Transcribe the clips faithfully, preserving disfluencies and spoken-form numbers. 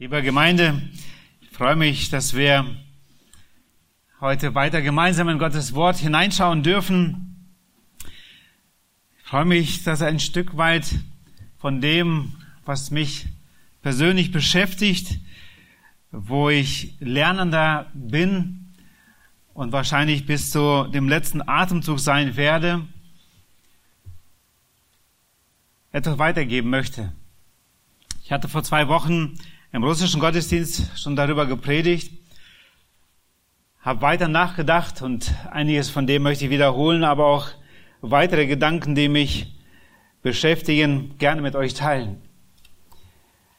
Liebe Gemeinde, ich freue mich, dass wir heute weiter gemeinsam in Gottes Wort hineinschauen dürfen. Ich freue mich, dass ein Stück weit von dem, was mich persönlich beschäftigt, wo ich Lernender bin und wahrscheinlich bis zu dem letzten Atemzug sein werde, etwas weitergeben möchte. Ich hatte vor zwei Wochen im russischen Gottesdienst schon darüber gepredigt, habe weiter nachgedacht und einiges von dem möchte ich wiederholen, aber auch weitere Gedanken, die mich beschäftigen, gerne mit euch teilen.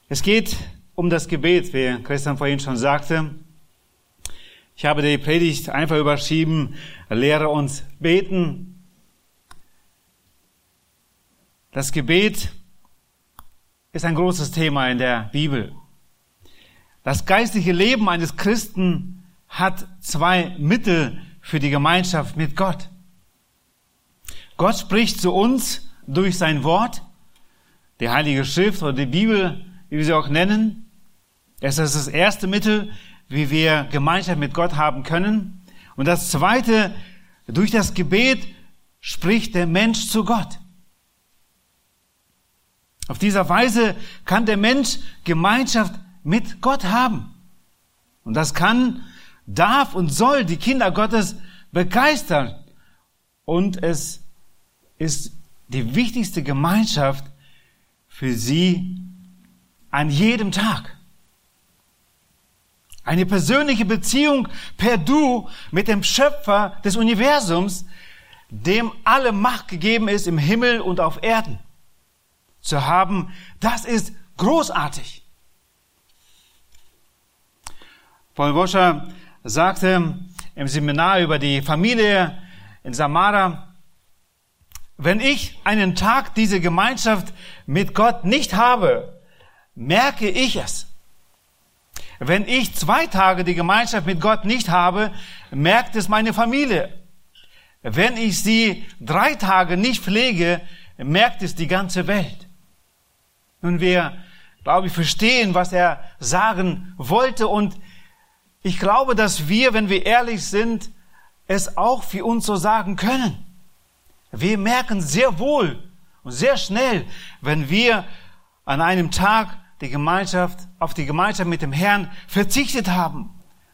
Es geht um das Gebet, wie Christian vorhin schon sagte. Ich habe die Predigt einfach überschrieben, lehre uns beten. Das Gebet ist ein großes Thema in der Bibel. Das geistliche Leben eines Christen hat zwei Mittel für die Gemeinschaft mit Gott. Gott spricht zu uns durch sein Wort, die Heilige Schrift oder die Bibel, wie wir sie auch nennen. Es ist das erste Mittel, wie wir Gemeinschaft mit Gott haben können. Und das zweite, durch das Gebet spricht der Mensch zu Gott. Auf dieser Weise kann der Mensch Gemeinschaft mit Gott haben. Und das kann, darf und soll die Kinder Gottes begeistern. Und es ist die wichtigste Gemeinschaft für sie an jedem Tag. Eine persönliche Beziehung per Du mit dem Schöpfer des Universums, dem alle Macht gegeben ist im Himmel und auf Erden zu haben, das ist großartig. Paul Washer sagte im Seminar über die Familie in Samara, wenn ich einen Tag diese Gemeinschaft mit Gott nicht habe, merke ich es. Wenn ich zwei Tage die Gemeinschaft mit Gott nicht habe, merkt es meine Familie. Wenn ich sie drei Tage nicht pflege, merkt es die ganze Welt. Nun, wir, glaube ich, verstehen, was er sagen wollte. Und ich glaube, dass wir, wenn wir ehrlich sind, es auch für uns so sagen können. Wir merken sehr wohl und sehr schnell, wenn wir an einem Tag die Gemeinschaft, auf die Gemeinschaft mit dem Herrn verzichtet haben.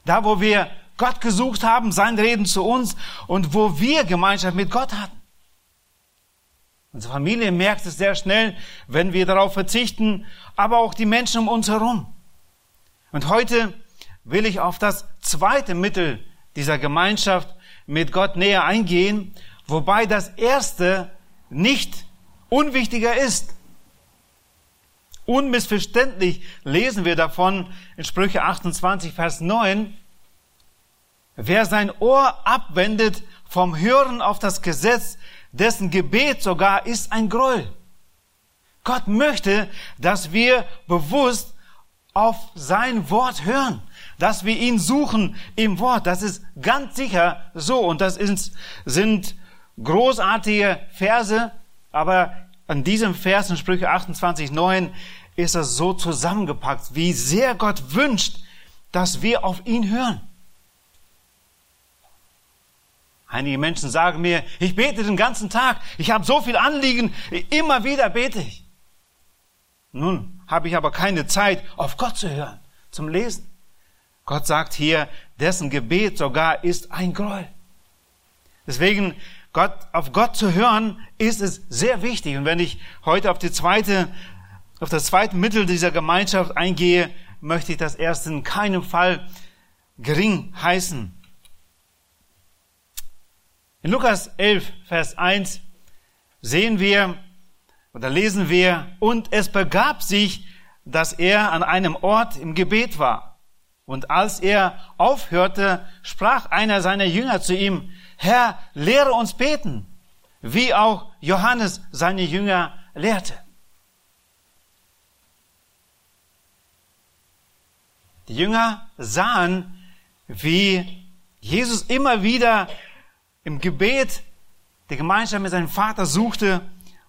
Da, wo wir Gott gesucht haben, sein Reden zu uns und wo wir Gemeinschaft mit Gott hatten. Unsere Familie merkt es sehr schnell, wenn wir darauf verzichten, aber auch die Menschen um uns herum. Und heute will ich auf das zweite Mittel dieser Gemeinschaft mit Gott näher eingehen, wobei das erste nicht unwichtiger ist. Unmissverständlich lesen wir davon in Sprüche achtundzwanzig, Vers neun. Wer sein Ohr abwendet vom Hören auf das Gesetz, dessen Gebet sogar ist ein Groll. Gott möchte, dass wir bewusst auf sein Wort hören, dass wir ihn suchen im Wort. Das ist ganz sicher so. Und das ist, sind großartige Verse, aber an diesem Vers in Sprüche achtundzwanzig, neun ist das so zusammengepackt, wie sehr Gott wünscht, dass wir auf ihn hören. Einige Menschen sagen mir, ich bete den ganzen Tag, ich habe so viel Anliegen, immer wieder bete ich. Nun habe ich aber keine Zeit, auf Gott zu hören, zum Lesen. Gott sagt hier, dessen Gebet sogar ist ein Groll. Deswegen, Gott, auf Gott zu hören, ist es sehr wichtig. Und wenn ich heute auf die zweite, auf das zweite Mittel dieser Gemeinschaft eingehe, möchte ich das erste in keinem Fall gering heißen. In Lukas elf, Vers eins sehen wir oder lesen wir, und es begab sich, dass er an einem Ort im Gebet war. Und als er aufhörte, sprach einer seiner Jünger zu ihm, Herr, lehre uns beten, wie auch Johannes seine Jünger lehrte. Die Jünger sahen, wie Jesus immer wieder im Gebet die Gemeinschaft mit seinem Vater suchte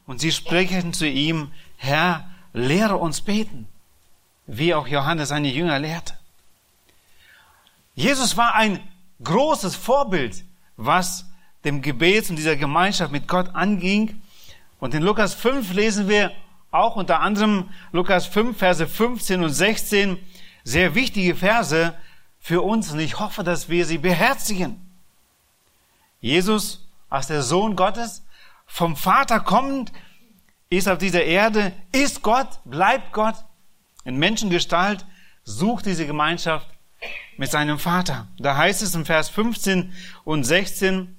und sie sprechen zu ihm, Herr, lehre uns beten. wie auch Johannes seine Jünger lehrte. Jesus war ein großes Vorbild, was dem Gebet und dieser Gemeinschaft mit Gott anging. Und in Lukas fünf lesen wir auch unter anderem Lukas fünf, Verse fünfzehn und sechzehn, sehr wichtige Verse für uns. Und ich hoffe, dass wir sie beherzigen. Jesus, als der Sohn Gottes, vom Vater kommend, ist auf dieser Erde, ist Gott, bleibt Gott. In Menschengestalt sucht diese Gemeinschaft mit seinem Vater. Da heißt es im Vers fünfzehn und sechzehn,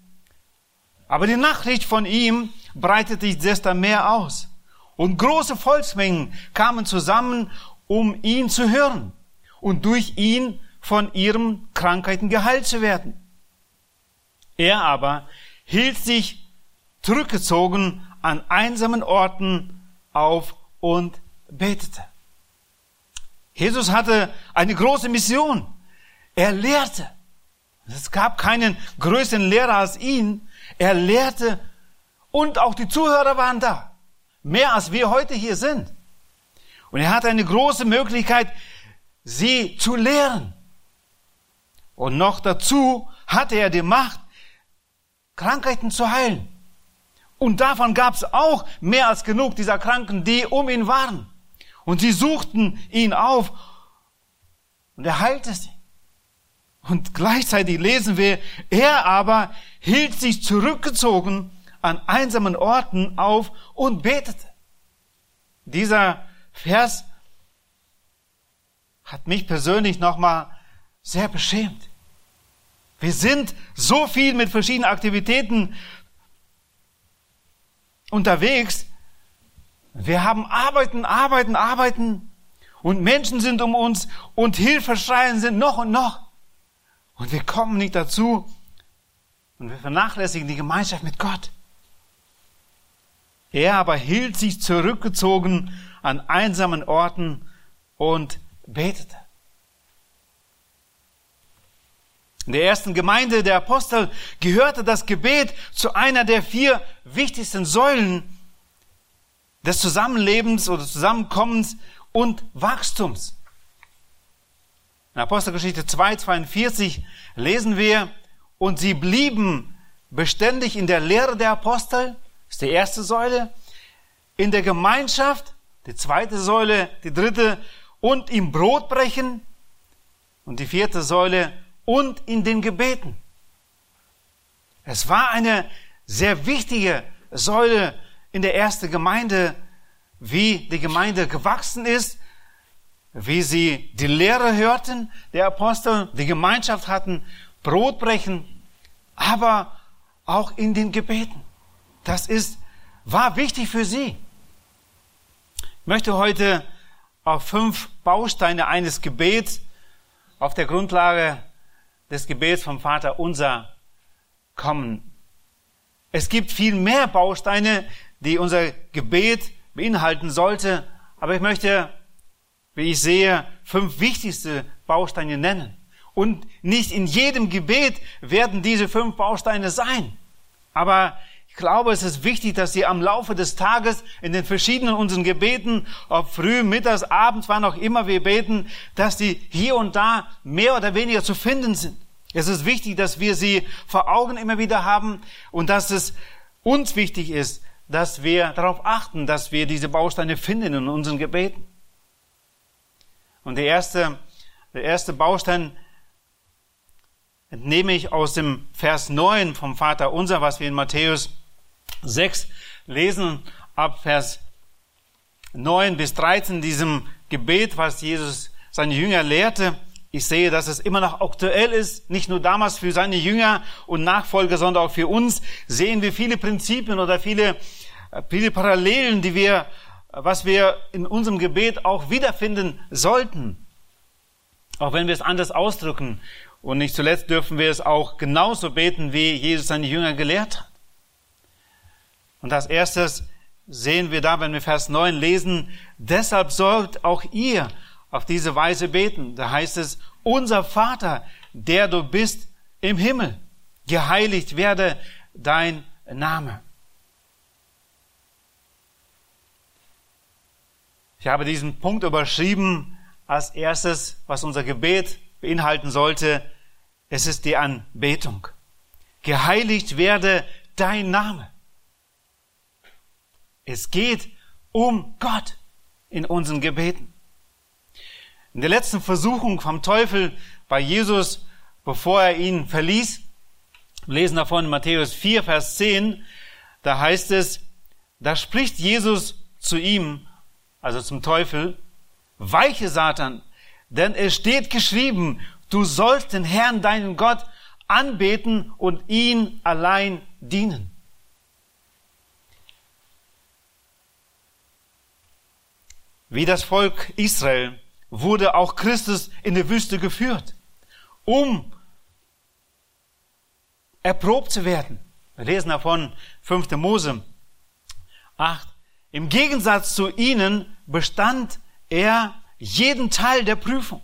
aber die Nachricht von ihm breitete sich desto mehr aus. Und große Volksmengen kamen zusammen, um ihn zu hören und durch ihn von ihren Krankheiten geheilt zu werden. Er aber hielt sich zurückgezogen an einsamen Orten auf und betete. Jesus hatte eine große Mission. Er lehrte. Es gab keinen größeren Lehrer als ihn. Er lehrte und auch die Zuhörer waren da. Mehr als wir heute hier sind. Und er hatte eine große Möglichkeit, sie zu lehren. Und noch dazu hatte er die Macht, Krankheiten zu heilen. Und davon gab es auch mehr als genug dieser Kranken, die um ihn waren. Und sie suchten ihn auf und er heilte sie. Und gleichzeitig lesen wir, er aber hielt sich zurückgezogen an einsamen Orten auf und betete. Dieser Vers hat mich persönlich nochmal sehr beschämt. Wir sind so viel mit verschiedenen Aktivitäten unterwegs. Wir haben Arbeiten, Arbeiten, Arbeiten und Menschen sind um uns und Hilfeschreien sind noch und noch. Und wir kommen nicht dazu und wir vernachlässigen die Gemeinschaft mit Gott. Er aber hielt sich zurückgezogen an einsamen Orten und betete. In der ersten Gemeinde der Apostel gehörte das Gebet zu einer der vier wichtigsten Säulen des Zusammenlebens oder Zusammenkommens und Wachstums. In Apostelgeschichte zwei, zweiundvierzig lesen wir, und sie blieben beständig in der Lehre der Apostel, das ist die erste Säule, in der Gemeinschaft, die zweite Säule, die dritte, und im Brotbrechen, und die vierte Säule, und in den Gebeten. Es war eine sehr wichtige Säule in der ersten Gemeinde, wie die Gemeinde gewachsen ist, wie sie die Lehre hörten, der Apostel, die Gemeinschaft hatten, Brotbrechen, aber auch in den Gebeten. Das ist, war wichtig für sie. Ich möchte heute auf fünf Bausteine eines Gebets auf der Grundlage des Gebets vom Vater unser kommen. Es gibt viel mehr Bausteine, die unser Gebet beinhalten sollte, aber ich möchte, wie ich sehe, fünf wichtigste Bausteine nennen. Und nicht in jedem Gebet werden diese fünf Bausteine sein. Aber ich glaube, es ist wichtig, dass sie am Laufe des Tages in den verschiedenen unseren Gebeten, ob früh, mittags, abends, wann auch immer wir beten, dass die hier und da mehr oder weniger zu finden sind. Es ist wichtig, dass wir sie vor Augen immer wieder haben und dass es uns wichtig ist, dass wir darauf achten, dass wir diese Bausteine finden in unseren Gebeten. Und der erste, der erste Baustein entnehme ich aus dem Vers neun vom Vater unser, was wir in Matthäus sechs lesen, ab Vers neun bis dreizehn, diesem Gebet, was Jesus seine Jünger lehrte. Ich sehe, dass es immer noch aktuell ist, nicht nur damals für seine Jünger und Nachfolger, sondern auch für uns, sehen wir viele Prinzipien oder viele, viele Parallelen, die wir, was wir in unserem Gebet auch wiederfinden sollten. Auch wenn wir es anders ausdrücken. Und nicht zuletzt dürfen wir es auch genauso beten, wie Jesus seine Jünger gelehrt hat. Und als erstes sehen wir da, wenn wir Vers neun lesen, deshalb sollt auch ihr auf diese Weise beten. Da heißt es, unser Vater, der du bist im Himmel, geheiligt werde dein Name. Ich habe diesen Punkt überschrieben, als erstes, was unser Gebet beinhalten sollte, es ist die Anbetung. Geheiligt werde dein Name. Es geht um Gott in unseren Gebeten. In der letzten Versuchung vom Teufel bei Jesus, bevor er ihn verließ, wir lesen davon in Matthäus vier, Vers zehn, da heißt es, da spricht Jesus zu ihm, also zum Teufel, weiche Satan, denn es steht geschrieben, du sollst den Herrn, deinen Gott, anbeten und ihn allein dienen. Wie das Volk Israel wurde auch Christus in der Wüste geführt, um erprobt zu werden. Wir lesen davon fünfter Mose acht. Im Gegensatz zu ihnen bestand er jeden Teil der Prüfung.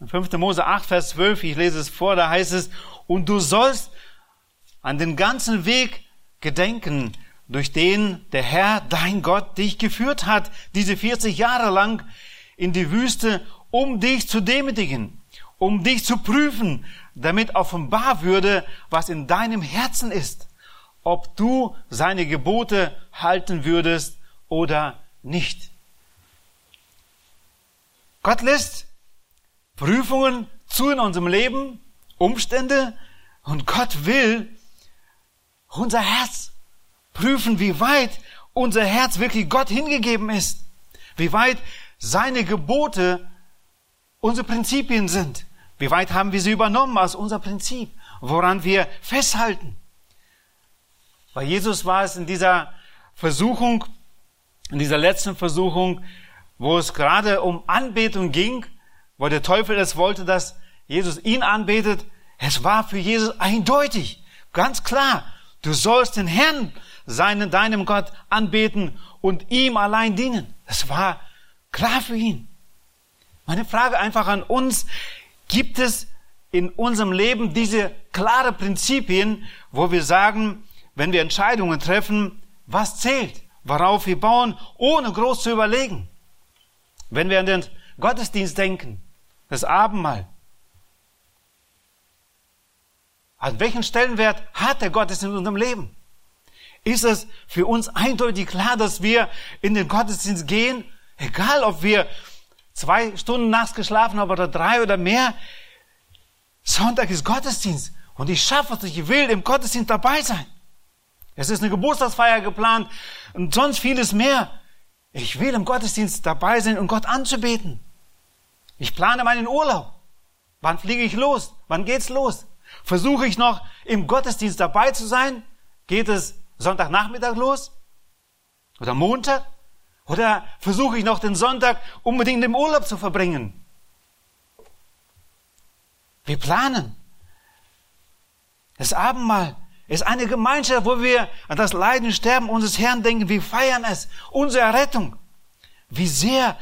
In fünfter Mose acht, Vers zwölf, ich lese es vor, da heißt es, und du sollst an den ganzen Weg gedenken, durch den der Herr, dein Gott, dich geführt hat, diese vierzig Jahre lang in die Wüste, um dich zu demütigen, um dich zu prüfen, damit offenbar würde, was in deinem Herzen ist, ob du seine Gebote halten würdest oder nicht. Gott lässt Prüfungen zu in unserem Leben, Umstände, und Gott will unser Herz prüfen, wie weit unser Herz wirklich Gott hingegeben ist, wie weit seine Gebote unsere Prinzipien sind, wie weit haben wir sie übernommen als unser Prinzip, woran wir festhalten. Bei Jesus war es in dieser Versuchung, in dieser letzten Versuchung, wo es gerade um Anbetung ging, weil der Teufel es wollte, dass Jesus ihn anbetet. Es war für Jesus eindeutig, ganz klar. Du sollst den Herrn, seinen, deinem Gott, anbeten und ihm allein dienen. Das war klar für ihn. Meine Frage einfach an uns, gibt es in unserem Leben diese klaren Prinzipien, wo wir sagen, wenn wir Entscheidungen treffen, was zählt, worauf wir bauen, ohne groß zu überlegen? Wenn wir an den Gottesdienst denken, das Abendmahl, an welchen Stellenwert hat der Gottesdienst in unserem Leben? Ist es für uns eindeutig klar, dass wir in den Gottesdienst gehen, egal ob wir zwei Stunden nachts geschlafen haben oder drei oder mehr? Sonntag ist Gottesdienst und ich schaffe es, ich will im Gottesdienst dabei sein. Es ist eine Geburtstagsfeier geplant und sonst vieles mehr. Ich will im Gottesdienst dabei sein und Gott anzubeten. Ich plane meinen Urlaub. Wann fliege ich los? Wann geht's los? Versuche ich noch im Gottesdienst dabei zu sein? Geht es Sonntagnachmittag los? Oder Montag? Oder versuche ich noch den Sonntag unbedingt im Urlaub zu verbringen? Wir planen. Das Abendmahl ist eine Gemeinschaft, wo wir an das Leiden und Sterben unseres Herrn denken. Wir feiern es, unsere Rettung. Wie sehr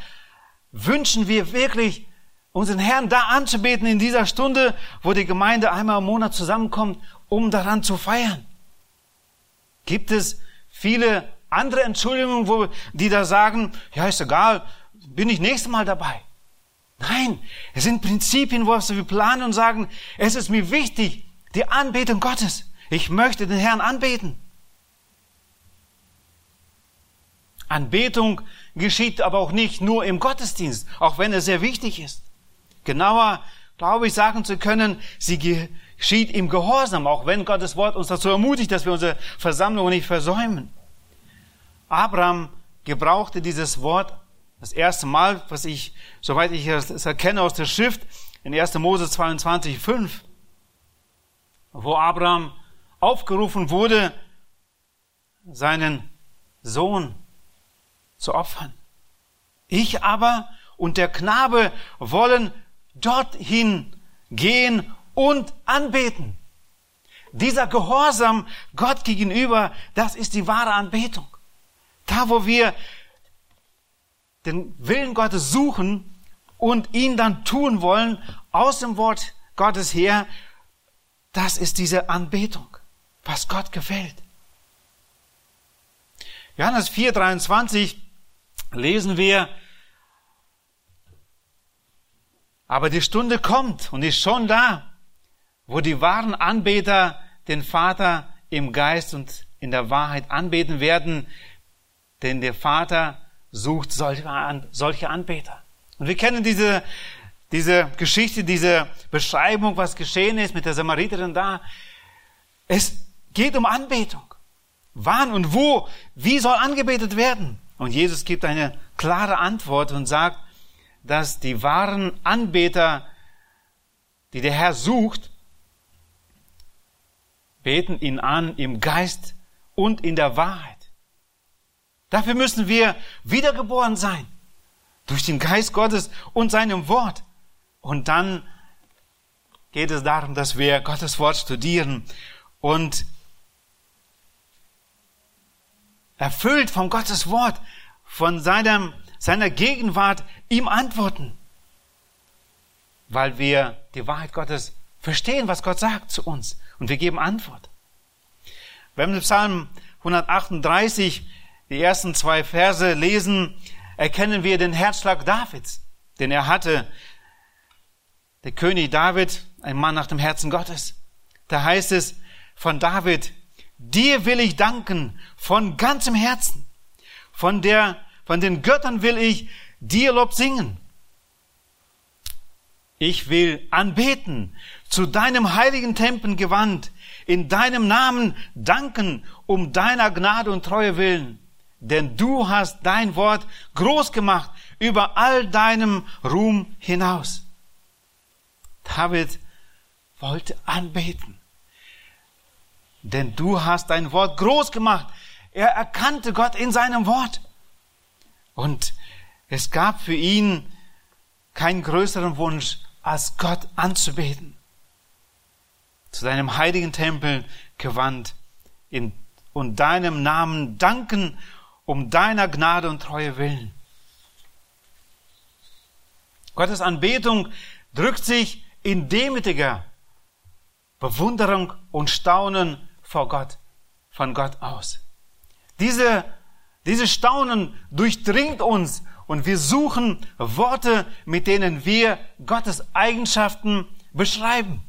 wünschen wir wirklich, unseren Herrn da anzubeten in dieser Stunde, wo die Gemeinde einmal im Monat zusammenkommt, um daran zu feiern. Gibt es viele andere Entschuldigungen, wo die da sagen, ja, ist egal, bin ich nächstes Mal dabei? Nein, es sind Prinzipien, wo wir planen und sagen, es ist mir wichtig, die Anbetung Gottes. Ich möchte den Herrn anbeten. Anbetung geschieht aber auch nicht nur im Gottesdienst, auch wenn es sehr wichtig ist. Genauer, glaube ich, sagen zu können, sie geschieht im Gehorsam, auch wenn Gottes Wort uns dazu ermutigt, dass wir unsere Versammlung nicht versäumen. Abraham gebrauchte dieses Wort das erste Mal, was ich, soweit ich es erkenne aus der Schrift, in erster Mose zweiundzwanzig, fünf, wo Abraham aufgerufen wurde, seinen Sohn zu opfern. Ich aber und der Knabe wollen dorthin gehen und anbeten. Dieser Gehorsam Gott gegenüber, das ist die wahre Anbetung. Da, wo wir den Willen Gottes suchen und ihn dann tun wollen, aus dem Wort Gottes her, das ist diese Anbetung, was Gott gefällt. Johannes vier, dreiundzwanzig lesen wir, Aber die Stunde kommt und ist schon da, wo die wahren Anbeter den Vater im Geist und in der Wahrheit anbeten werden, denn der Vater sucht solche Anbeter. Und wir kennen diese, diese Geschichte, diese Beschreibung, was geschehen ist mit der Samariterin da. Es geht um Anbetung. Wann und wo, wie soll angebetet werden? Und Jesus gibt eine klare Antwort und sagt, dass die wahren Anbeter, die der Herr sucht, beten ihn an im Geist und in der Wahrheit. Dafür müssen wir wiedergeboren sein, durch den Geist Gottes und seinem Wort. Und dann geht es darum, dass wir Gottes Wort studieren und erfüllt von Gottes Wort, von seinem, seiner Gegenwart ihm antworten, weil wir die Wahrheit Gottes verstehen, was Gott sagt zu uns, und wir geben Antwort. Wenn wir im Psalm hundertachtunddreißig die ersten zwei Verse lesen, erkennen wir den Herzschlag Davids, den er hatte. Der König David, ein Mann nach dem Herzen Gottes. Da heißt es von David: Dir will ich danken von ganzem Herzen. Von der, von den Göttern will ich dir Lob singen. Ich will anbeten, zu deinem heiligen Tempel gewandt, in deinem Namen danken, um deiner Gnade und Treue willen. Denn du hast dein Wort groß gemacht, über all deinem Ruhm hinaus. David wollte anbeten. Denn du hast dein Wort groß gemacht. Er erkannte Gott in seinem Wort. Und es gab für ihn keinen größeren Wunsch, als Gott anzubeten. Zu deinem heiligen Tempel gewandt in, und deinem Namen danken, um deiner Gnade und Treue willen. Gottes Anbetung drückt sich in demütiger Bewunderung und Staunen vor Gott, von Gott aus. Diese, diese Staunen durchdringt uns und wir suchen Worte, mit denen wir Gottes Eigenschaften beschreiben.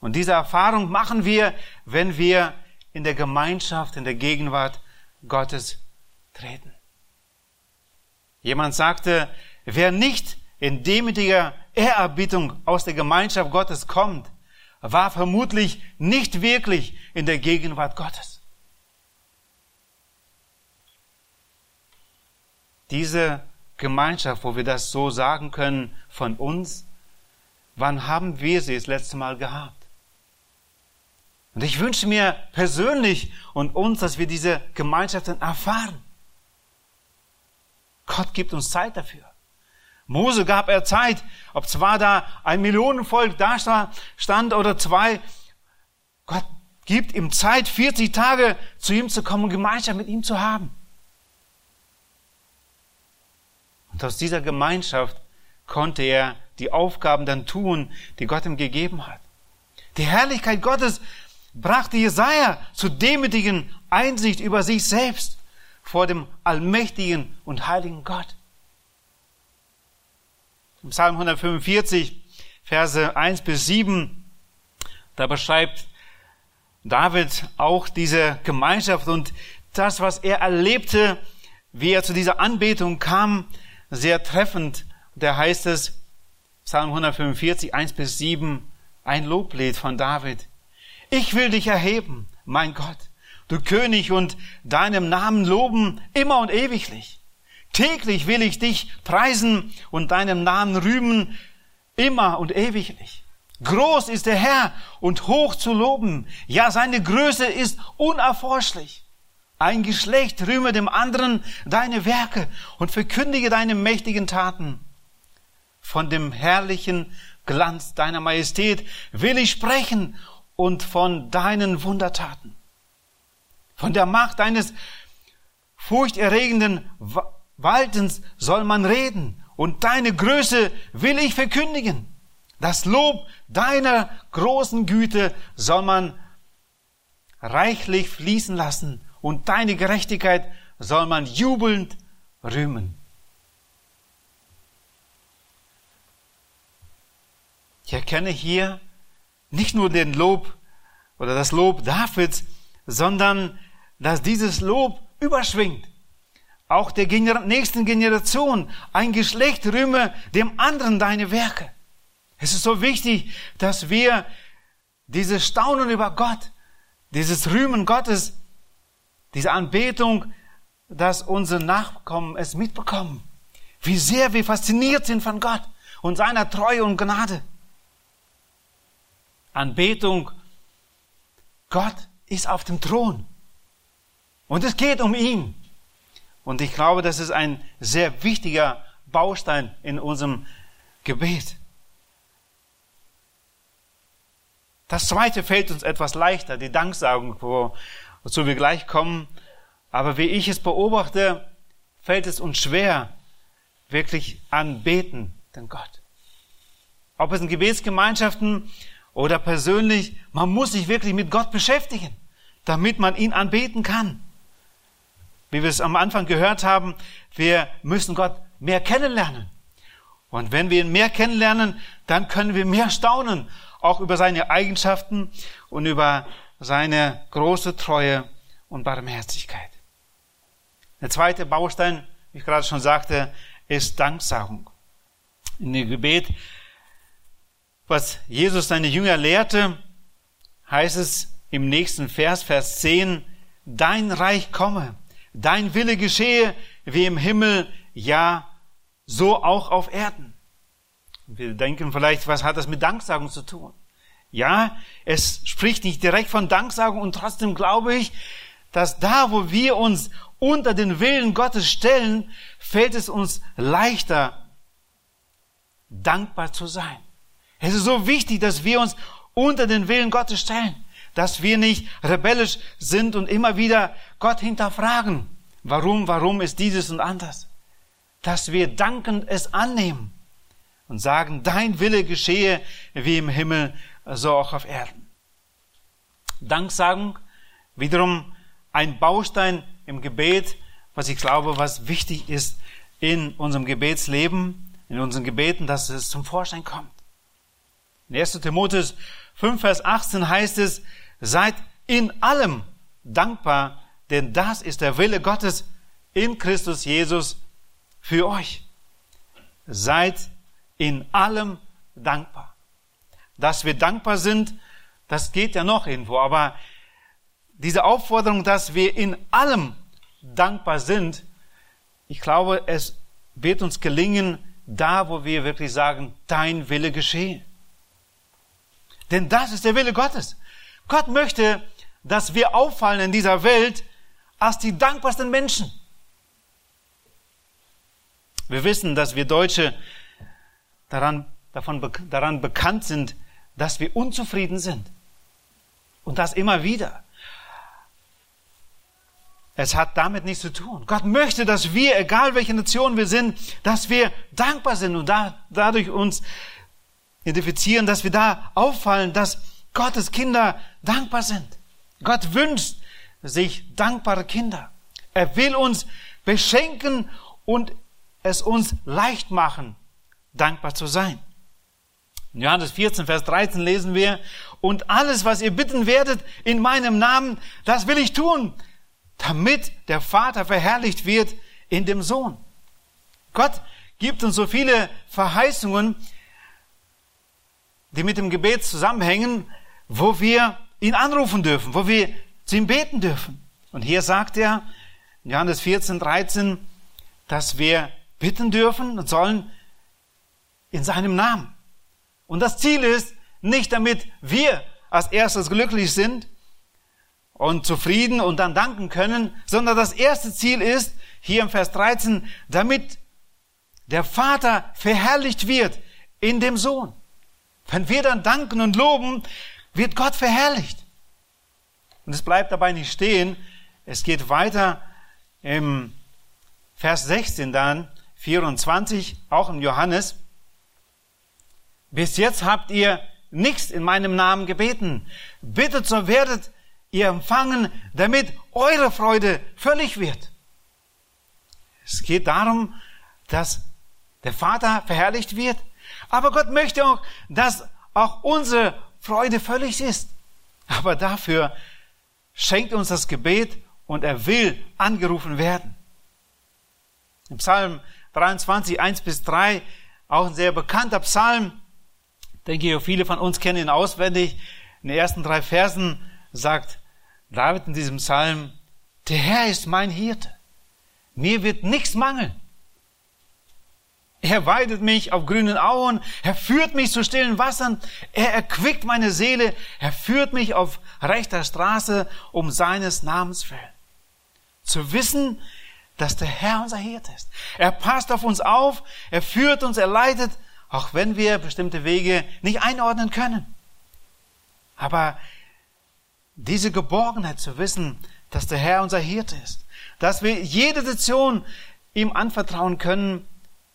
Und diese Erfahrung machen wir, wenn wir in der Gemeinschaft, in der Gegenwart Gottes treten. Jemand sagte, wer nicht in demütiger Ehrerbietung aus der Gemeinschaft Gottes kommt, war vermutlich nicht wirklich in der Gegenwart Gottes. Diese Gemeinschaft, wo wir das so sagen können von uns, wann haben wir sie das letzte Mal gehabt? Und ich wünsche mir persönlich und uns, dass wir diese Gemeinschaften erfahren. Gott gibt uns Zeit dafür. Mose gab er Zeit, ob zwar da ein Millionenvolk da stand oder zwei. Gott gibt ihm Zeit, vierzig Tage zu ihm zu kommen, Gemeinschaft mit ihm zu haben. Und aus dieser Gemeinschaft konnte er die Aufgaben dann tun, die Gott ihm gegeben hat. Die Herrlichkeit Gottes brachte Jesaja zu demütigen Einsicht über sich selbst vor dem allmächtigen und heiligen Gott. Im Psalm hundertfünfundvierzig, Verse eins bis sieben, da beschreibt David auch diese Gemeinschaft und das, was er erlebte, wie er zu dieser Anbetung kam, sehr treffend. Da heißt es, Psalm hundertfünfundvierzig, eins bis sieben, ein Loblied von David. Ich will dich erheben, mein Gott, du König, und deinem Namen loben, immer und ewiglich. Täglich will ich dich preisen und deinem Namen rühmen, immer und ewiglich. Groß ist der Herr und hoch zu loben, ja, seine Größe ist unerforschlich. Ein Geschlecht rühme dem anderen deine Werke und verkündige deine mächtigen Taten. Von dem herrlichen Glanz deiner Majestät will ich sprechen und von deinen Wundertaten. Von der Macht deines furchterregenden Waltens soll man reden, und deine Größe will ich verkündigen. Das Lob deiner großen Güte soll man reichlich fließen lassen, und deine Gerechtigkeit soll man jubelnd rühmen. Ich erkenne hier nicht nur den Lob oder das Lob Davids, sondern dass dieses Lob überschwingt. Auch der Gener- nächsten Generation, ein Geschlecht rühme dem anderen deine Werke. Es ist so wichtig, dass wir dieses Staunen über Gott, dieses Rühmen Gottes, diese Anbetung, dass unsere Nachkommen es mitbekommen, wie sehr wir fasziniert sind von Gott und seiner Treue und Gnade. Anbetung, Gott ist auf dem Thron und es geht um ihn. Und ich glaube, das ist ein sehr wichtiger Baustein in unserem Gebet. Das zweite fällt uns etwas leichter, die Danksagung, wozu wir gleich kommen. Aber wie ich es beobachte, fällt es uns schwer, wirklich anbeten den Gott. Ob es in Gebetsgemeinschaften oder persönlich, man muss sich wirklich mit Gott beschäftigen, damit man ihn anbeten kann. Wie wir es am Anfang gehört haben, wir müssen Gott mehr kennenlernen. Und wenn wir ihn mehr kennenlernen, dann können wir mehr staunen, auch über seine Eigenschaften und über seine große Treue und Barmherzigkeit. Der zweite Baustein, wie ich gerade schon sagte, ist Danksagung. In dem Gebet, was Jesus seine Jünger lehrte, heißt es im nächsten Vers, Vers zehn, dein Reich komme, dein Wille geschehe, wie im Himmel, ja, so auch auf Erden. Wir denken vielleicht, was hat das mit Danksagung zu tun? Ja, es spricht nicht direkt von Danksagung und trotzdem glaube ich, dass da, wo wir uns unter den Willen Gottes stellen, fällt es uns leichter, dankbar zu sein. Es ist so wichtig, dass wir uns unter den Willen Gottes stellen, dass wir nicht rebellisch sind und immer wieder Gott hinterfragen. Warum, warum ist dieses und anders? Dass wir dankend es annehmen und sagen, dein Wille geschehe wie im Himmel, so auch auf Erden. Danksagung, wiederum ein Baustein im Gebet, was ich glaube, was wichtig ist in unserem Gebetsleben, in unseren Gebeten, dass es zum Vorschein kommt. In ersten. Timotheus fünf, Vers achtzehn heißt es, seid in allem dankbar, denn das ist der Wille Gottes in Christus Jesus für euch. Seid in allem dankbar. Dass wir dankbar sind, das geht ja noch irgendwo, aber diese Aufforderung, dass wir in allem dankbar sind, ich glaube, es wird uns gelingen, da wo wir wirklich sagen, dein Wille geschehe. Denn das ist der Wille Gottes. Gott möchte, dass wir auffallen in dieser Welt als die dankbarsten Menschen. Wir wissen, dass wir Deutsche daran, davon, daran bekannt sind, dass wir unzufrieden sind. Und das immer wieder. Es hat damit nichts zu tun. Gott möchte, dass wir, egal welche Nation wir sind, dass wir dankbar sind und da, dadurch uns identifizieren, dass wir da auffallen, dass Gottes Kinder dankbar sind. Gott wünscht sich dankbare Kinder. Er will uns beschenken und es uns leicht machen, dankbar zu sein. In Johannes vierzehn, Vers dreizehn lesen wir, und alles, was ihr bitten werdet in meinem Namen, das will ich tun, damit der Vater verherrlicht wird in dem Sohn. Gott gibt uns so viele Verheißungen, die mit dem Gebet zusammenhängen, wo wir ihn anrufen dürfen, wo wir zu ihm beten dürfen. Und hier sagt er, in Johannes vierzehn, dreizehn, dass wir bitten dürfen und sollen in seinem Namen. Und das Ziel ist, nicht damit wir als erstes glücklich sind und zufrieden und dann danken können, sondern das erste Ziel ist, hier im Vers dreizehn, damit der Vater verherrlicht wird in dem Sohn. Wenn wir dann danken und loben, wird Gott verherrlicht. Und es bleibt dabei nicht stehen. Es geht weiter im Vers sechzehn dann, vierundzwanzig, auch im Johannes. Bis jetzt habt ihr nichts in meinem Namen gebeten. Bittet, so werdet ihr empfangen, damit eure Freude völlig wird. Es geht darum, dass der Vater verherrlicht wird. Aber Gott möchte auch, dass auch unsere Freude völlig ist. Aber dafür schenkt uns das Gebet und er will angerufen werden. Im Psalm dreiundzwanzig, eins bis drei, auch ein sehr bekannter Psalm, denke ich, viele von uns kennen ihn auswendig. In den ersten drei Versen sagt David in diesem Psalm: Der Herr ist mein Hirte, mir wird nichts mangeln. Er weidet mich auf grünen Auen, er führt mich zu stillen Wassern, er erquickt meine Seele, er führt mich auf rechter Straße um seines Namens willen. Zu wissen, dass der Herr unser Hirte ist. Er passt auf uns auf, er führt uns, er leitet, auch wenn wir bestimmte Wege nicht einordnen können. Aber diese Geborgenheit zu wissen, dass der Herr unser Hirte ist, dass wir jede Situation ihm anvertrauen können,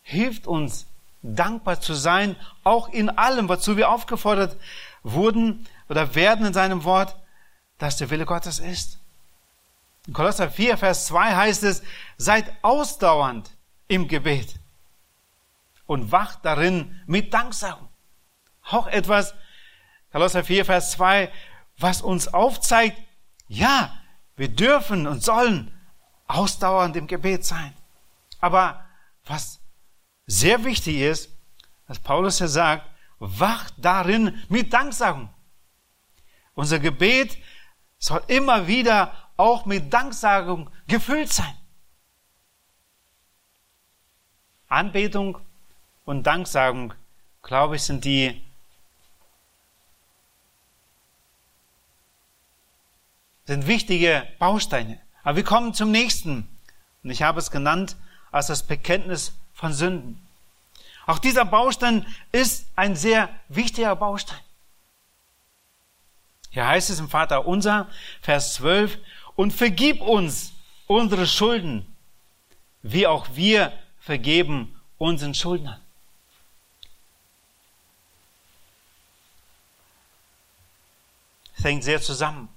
hilft uns, dankbar zu sein, auch in allem, wozu wir aufgefordert wurden oder werden in seinem Wort, dass der Wille Gottes ist. In Kolosser vier, Vers zwei heißt es: Seid ausdauernd im Gebet und wacht darin mit Danksagung. Auch etwas, Kolosser vier, Vers zwei, was uns aufzeigt, ja, wir dürfen und sollen ausdauernd im Gebet sein. Aber was sehr wichtig ist, was Paulus hier sagt, wacht darin mit Danksagung. Unser Gebet soll immer wieder auch mit Danksagung gefüllt sein. Anbetung und Danksagung, glaube ich, sind die sind wichtige Bausteine. Aber wir kommen zum nächsten. Und ich habe es genannt als das Bekenntnis von Sünden. Auch dieser Baustein ist ein sehr wichtiger Baustein. Hier heißt es im Vater unser, Vers zwölf, und vergib uns unsere Schulden, wie auch wir vergeben unseren Schuldnern. Es hängt sehr zusammen.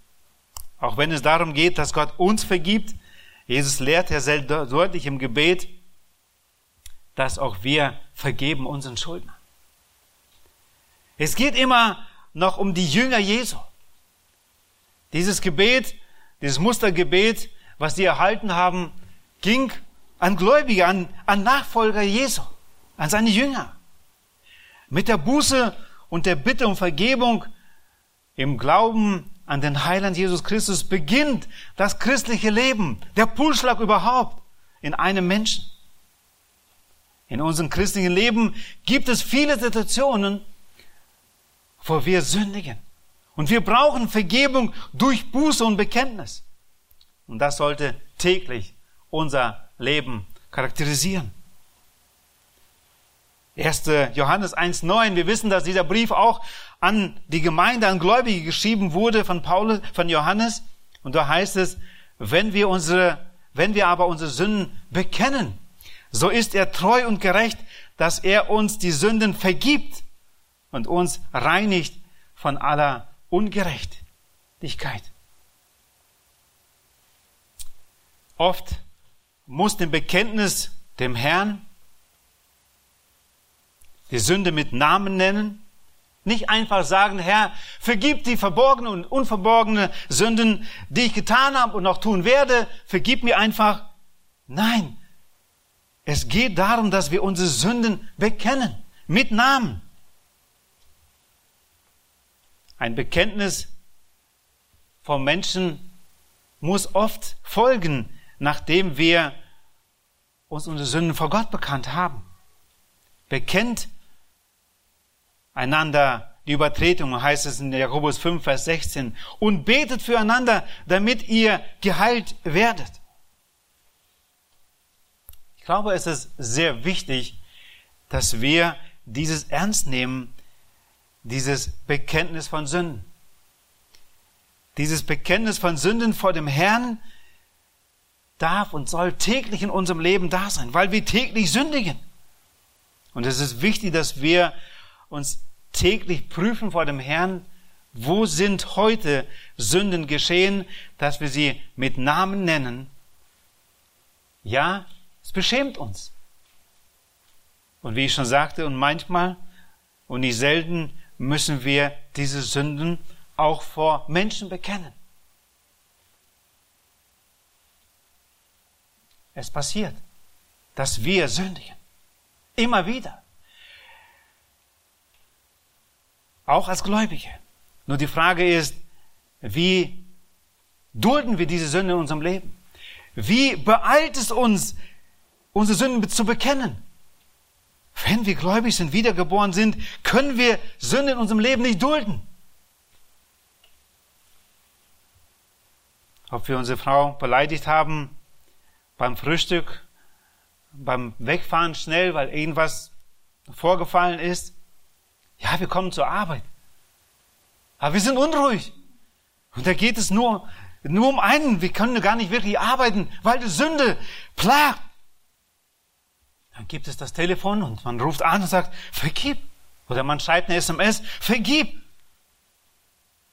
Auch wenn es darum geht, dass Gott uns vergibt, Jesus lehrt ja sehr deutlich im Gebet, dass auch wir vergeben unseren Schuldnern. Es geht immer noch um die Jünger Jesu. Dieses Gebet, dieses Mustergebet, was sie erhalten haben, ging an Gläubige, an, an Nachfolger Jesu, an seine Jünger. Mit der Buße und der Bitte um Vergebung im Glauben an den Heiland Jesus Christus beginnt das christliche Leben, der Pulsschlag überhaupt in einem Menschen. In unserem christlichen Leben gibt es viele Situationen, wo wir sündigen. Und wir brauchen Vergebung durch Buße und Bekenntnis. Und das sollte täglich unser Leben charakterisieren. erster. Johannes eins, neun, wir wissen, dass dieser Brief auch an die Gemeinde, an Gläubige geschrieben wurde von Paulus, von Johannes. Und da heißt es, wenn wir unsere, wenn wir aber unsere Sünden bekennen, so ist er treu und gerecht, dass er uns die Sünden vergibt und uns reinigt von aller Ungerechtigkeit. Oft muss dem Bekenntnis dem Herrn, die Sünde mit Namen nennen, nicht einfach sagen: Herr, vergib die verborgenen und unverborgenen Sünden, die ich getan habe und noch tun werde, vergib mir einfach. Nein, es geht darum, dass wir unsere Sünden bekennen, mit Namen. Ein Bekenntnis vom Menschen muss oft folgen, nachdem wir uns unsere Sünden vor Gott bekannt haben. Bekennt einander die Übertretung, heißt es in Jakobus fünf, Vers sechzehn, und betet füreinander, damit ihr geheilt werdet. Ich glaube, es ist sehr wichtig, dass wir dieses ernst nehmen, dieses Bekenntnis von Sünden. Dieses Bekenntnis von Sünden vor dem Herrn darf und soll täglich in unserem Leben da sein, weil wir täglich sündigen. Und es ist wichtig, dass wir uns täglich prüfen vor dem Herrn, wo sind heute Sünden geschehen, dass wir sie mit Namen nennen. Ja, es beschämt uns. Und wie ich schon sagte, und manchmal und nicht selten müssen wir diese Sünden auch vor Menschen bekennen. Es passiert, dass wir sündigen. Immer wieder. Auch als Gläubige. Nur die Frage ist, wie dulden wir diese Sünde in unserem Leben? Wie beeilt es uns, unsere Sünden zu bekennen? Wenn wir gläubig sind, wiedergeboren sind, können wir Sünde in unserem Leben nicht dulden. Ob wir unsere Frau beleidigt haben, beim Frühstück, beim Wegfahren schnell, weil irgendwas vorgefallen ist. Ja, wir kommen zur Arbeit. Aber wir sind unruhig. Und da geht es nur, nur um einen. Wir können gar nicht wirklich arbeiten, weil die Sünde plagt. Dann gibt es das Telefon und man ruft an und sagt, vergib. Oder man schreibt eine S M S, vergib.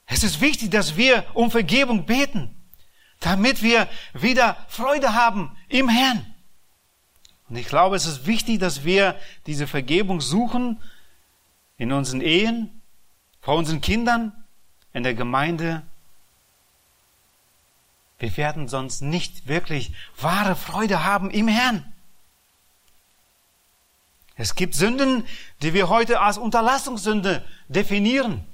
Es ist wichtig, dass wir um Vergebung beten, damit wir wieder Freude haben im Herrn. Und ich glaube, es ist wichtig, dass wir diese Vergebung suchen in unseren Ehen, vor unseren Kindern, in der Gemeinde. Wir werden sonst nicht wirklich wahre Freude haben im Herrn. Es gibt Sünden, die wir heute als Unterlassungssünde definieren.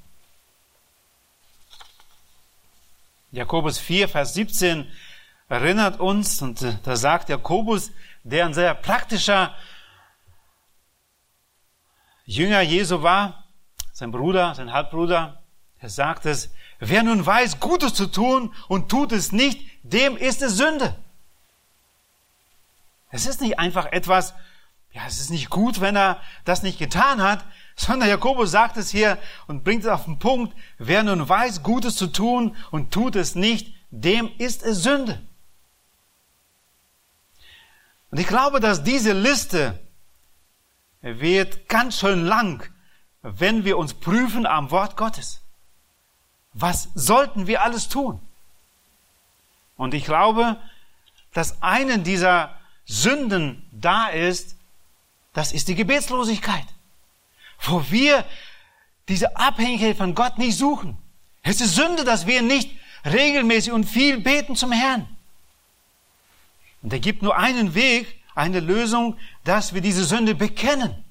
Jakobus vier, Vers siebzehn erinnert uns, und da sagt Jakobus, der ein sehr praktischer Jünger Jesu war, sein Bruder, sein Halbbruder, er sagt es, wer nun weiß, Gutes zu tun und tut es nicht, dem ist es Sünde. Es ist nicht einfach etwas, ja, es ist nicht gut, wenn er das nicht getan hat, sondern Jakobus sagt es hier und bringt es auf den Punkt, wer nun weiß, Gutes zu tun und tut es nicht, dem ist es Sünde. Und ich glaube, dass diese Liste wird ganz schön lang, wenn wir uns prüfen am Wort Gottes. Was sollten wir alles tun? Und ich glaube, dass eine dieser Sünden da ist, das ist die Gebetslosigkeit, wo wir diese Abhängigkeit von Gott nicht suchen. Es ist Sünde, dass wir nicht regelmäßig und viel beten zum Herrn. Und er gibt nur einen Weg, eine Lösung, dass wir diese Sünde bekennen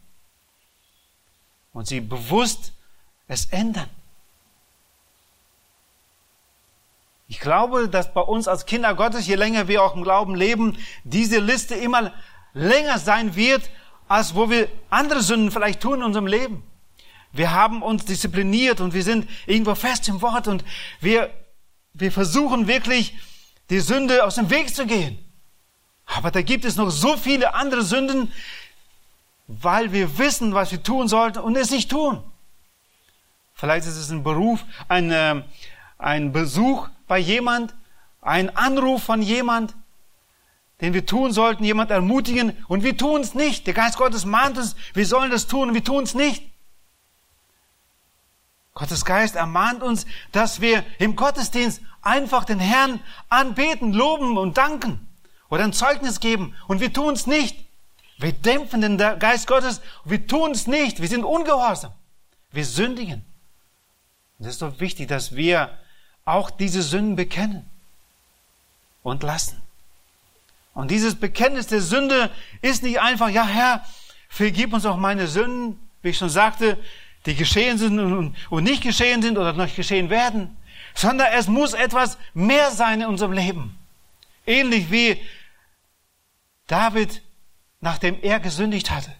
und sie bewusst es ändern. Ich glaube, dass bei uns als Kinder Gottes, je länger wir auch im Glauben leben, diese Liste immer länger sein wird, als wo wir andere Sünden vielleicht tun in unserem Leben. Wir haben uns diszipliniert und wir sind irgendwo fest im Wort und wir, wir versuchen wirklich, die Sünde aus dem Weg zu gehen. Aber da gibt es noch so viele andere Sünden, weil wir wissen, was wir tun sollten und es nicht tun. Vielleicht ist es ein Beruf, ein, ein Besuch bei jemand, ein Anruf von jemand, den wir tun sollten, jemand ermutigen und wir tun es nicht. Der Geist Gottes mahnt uns, wir sollen das tun und wir tun es nicht. Gottes Geist ermahnt uns, dass wir im Gottesdienst einfach den Herrn anbeten, loben und danken oder ein Zeugnis geben und wir tun es nicht. Wir dämpfen den Geist Gottes und wir tun es nicht. Wir sind ungehorsam. Wir sündigen. Und es ist so wichtig, dass wir auch diese Sünden bekennen und lassen. Und dieses Bekenntnis der Sünde ist nicht einfach, ja Herr, vergib uns auch meine Sünden, wie ich schon sagte, die geschehen sind und nicht geschehen sind oder noch geschehen werden, sondern es muss etwas mehr sein in unserem Leben. Ähnlich wie David, nachdem er gesündigt hatte.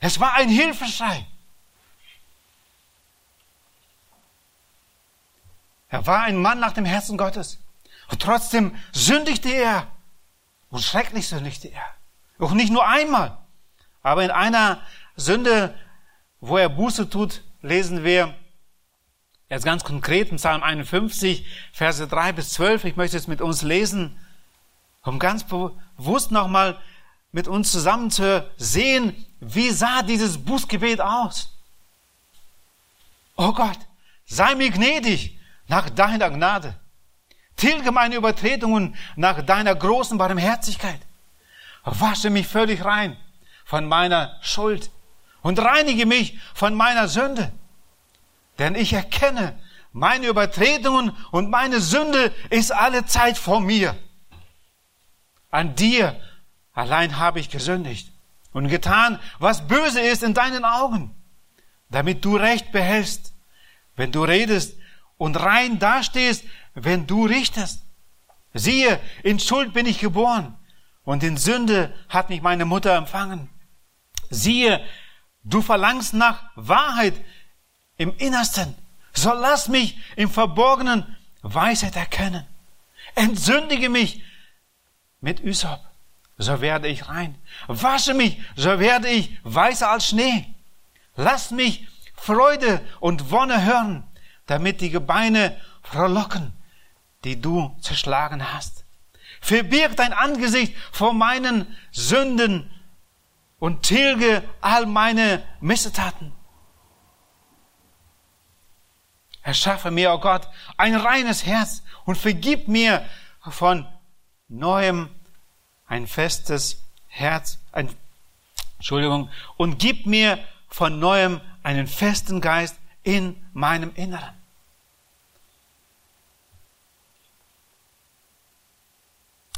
Es war ein Hilfeschrei. Er war ein Mann nach dem Herzen Gottes. Und trotzdem sündigte er. Und schrecklich sündigte er. Auch nicht nur einmal. Aber in einer Sünde, wo er Buße tut, lesen wir jetzt ganz konkret in Psalm einundfünfzig, Verse drei bis zwölf. Ich möchte es mit uns lesen, um ganz bewusst nochmal mit uns zusammen zu sehen, wie sah dieses Bußgebet aus. Oh Gott, sei mir gnädig nach deiner Gnade. Tilge meine Übertretungen nach deiner großen Barmherzigkeit. Wasche mich völlig rein von meiner Schuld und reinige mich von meiner Sünde. Denn ich erkenne, meine Übertretungen und meine Sünde ist alle Zeit vor mir. An dir allein habe ich gesündigt und getan, was böse ist in deinen Augen, damit du Recht behältst, wenn du redest, und rein dastehst, wenn du richtest. Siehe, in Schuld bin ich geboren, und in Sünde hat mich meine Mutter empfangen. Siehe, du verlangst nach Wahrheit im Innersten, so lass mich im Verborgenen Weisheit erkennen. Entsündige mich mit Üsop, so werde ich rein. Wasche mich, so werde ich weißer als Schnee. Lass mich Freude und Wonne hören, damit die Gebeine frohlocken, die du zerschlagen hast. Verbirg dein Angesicht vor meinen Sünden und tilge all meine Missetaten. Erschaffe mir, o Gott, ein reines Herz und vergib mir von neuem ein festes Herz, ein, Entschuldigung, und gib mir von neuem einen festen Geist in meinem Inneren.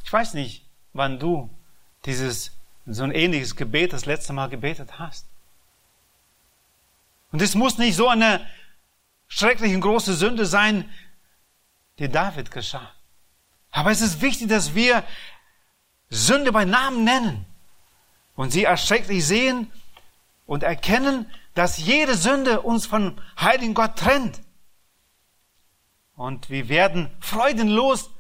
Ich weiß nicht, wann du dieses, so ein ähnliches Gebet das letzte Mal gebetet hast. Und es muss nicht so eine schreckliche große Sünde sein, die David geschah. Aber es ist wichtig, dass wir Sünde bei Namen nennen und sie als schrecklich sehen und erkennen, dass jede Sünde uns von heiligen Gott trennt. Und wir werden freudenlos,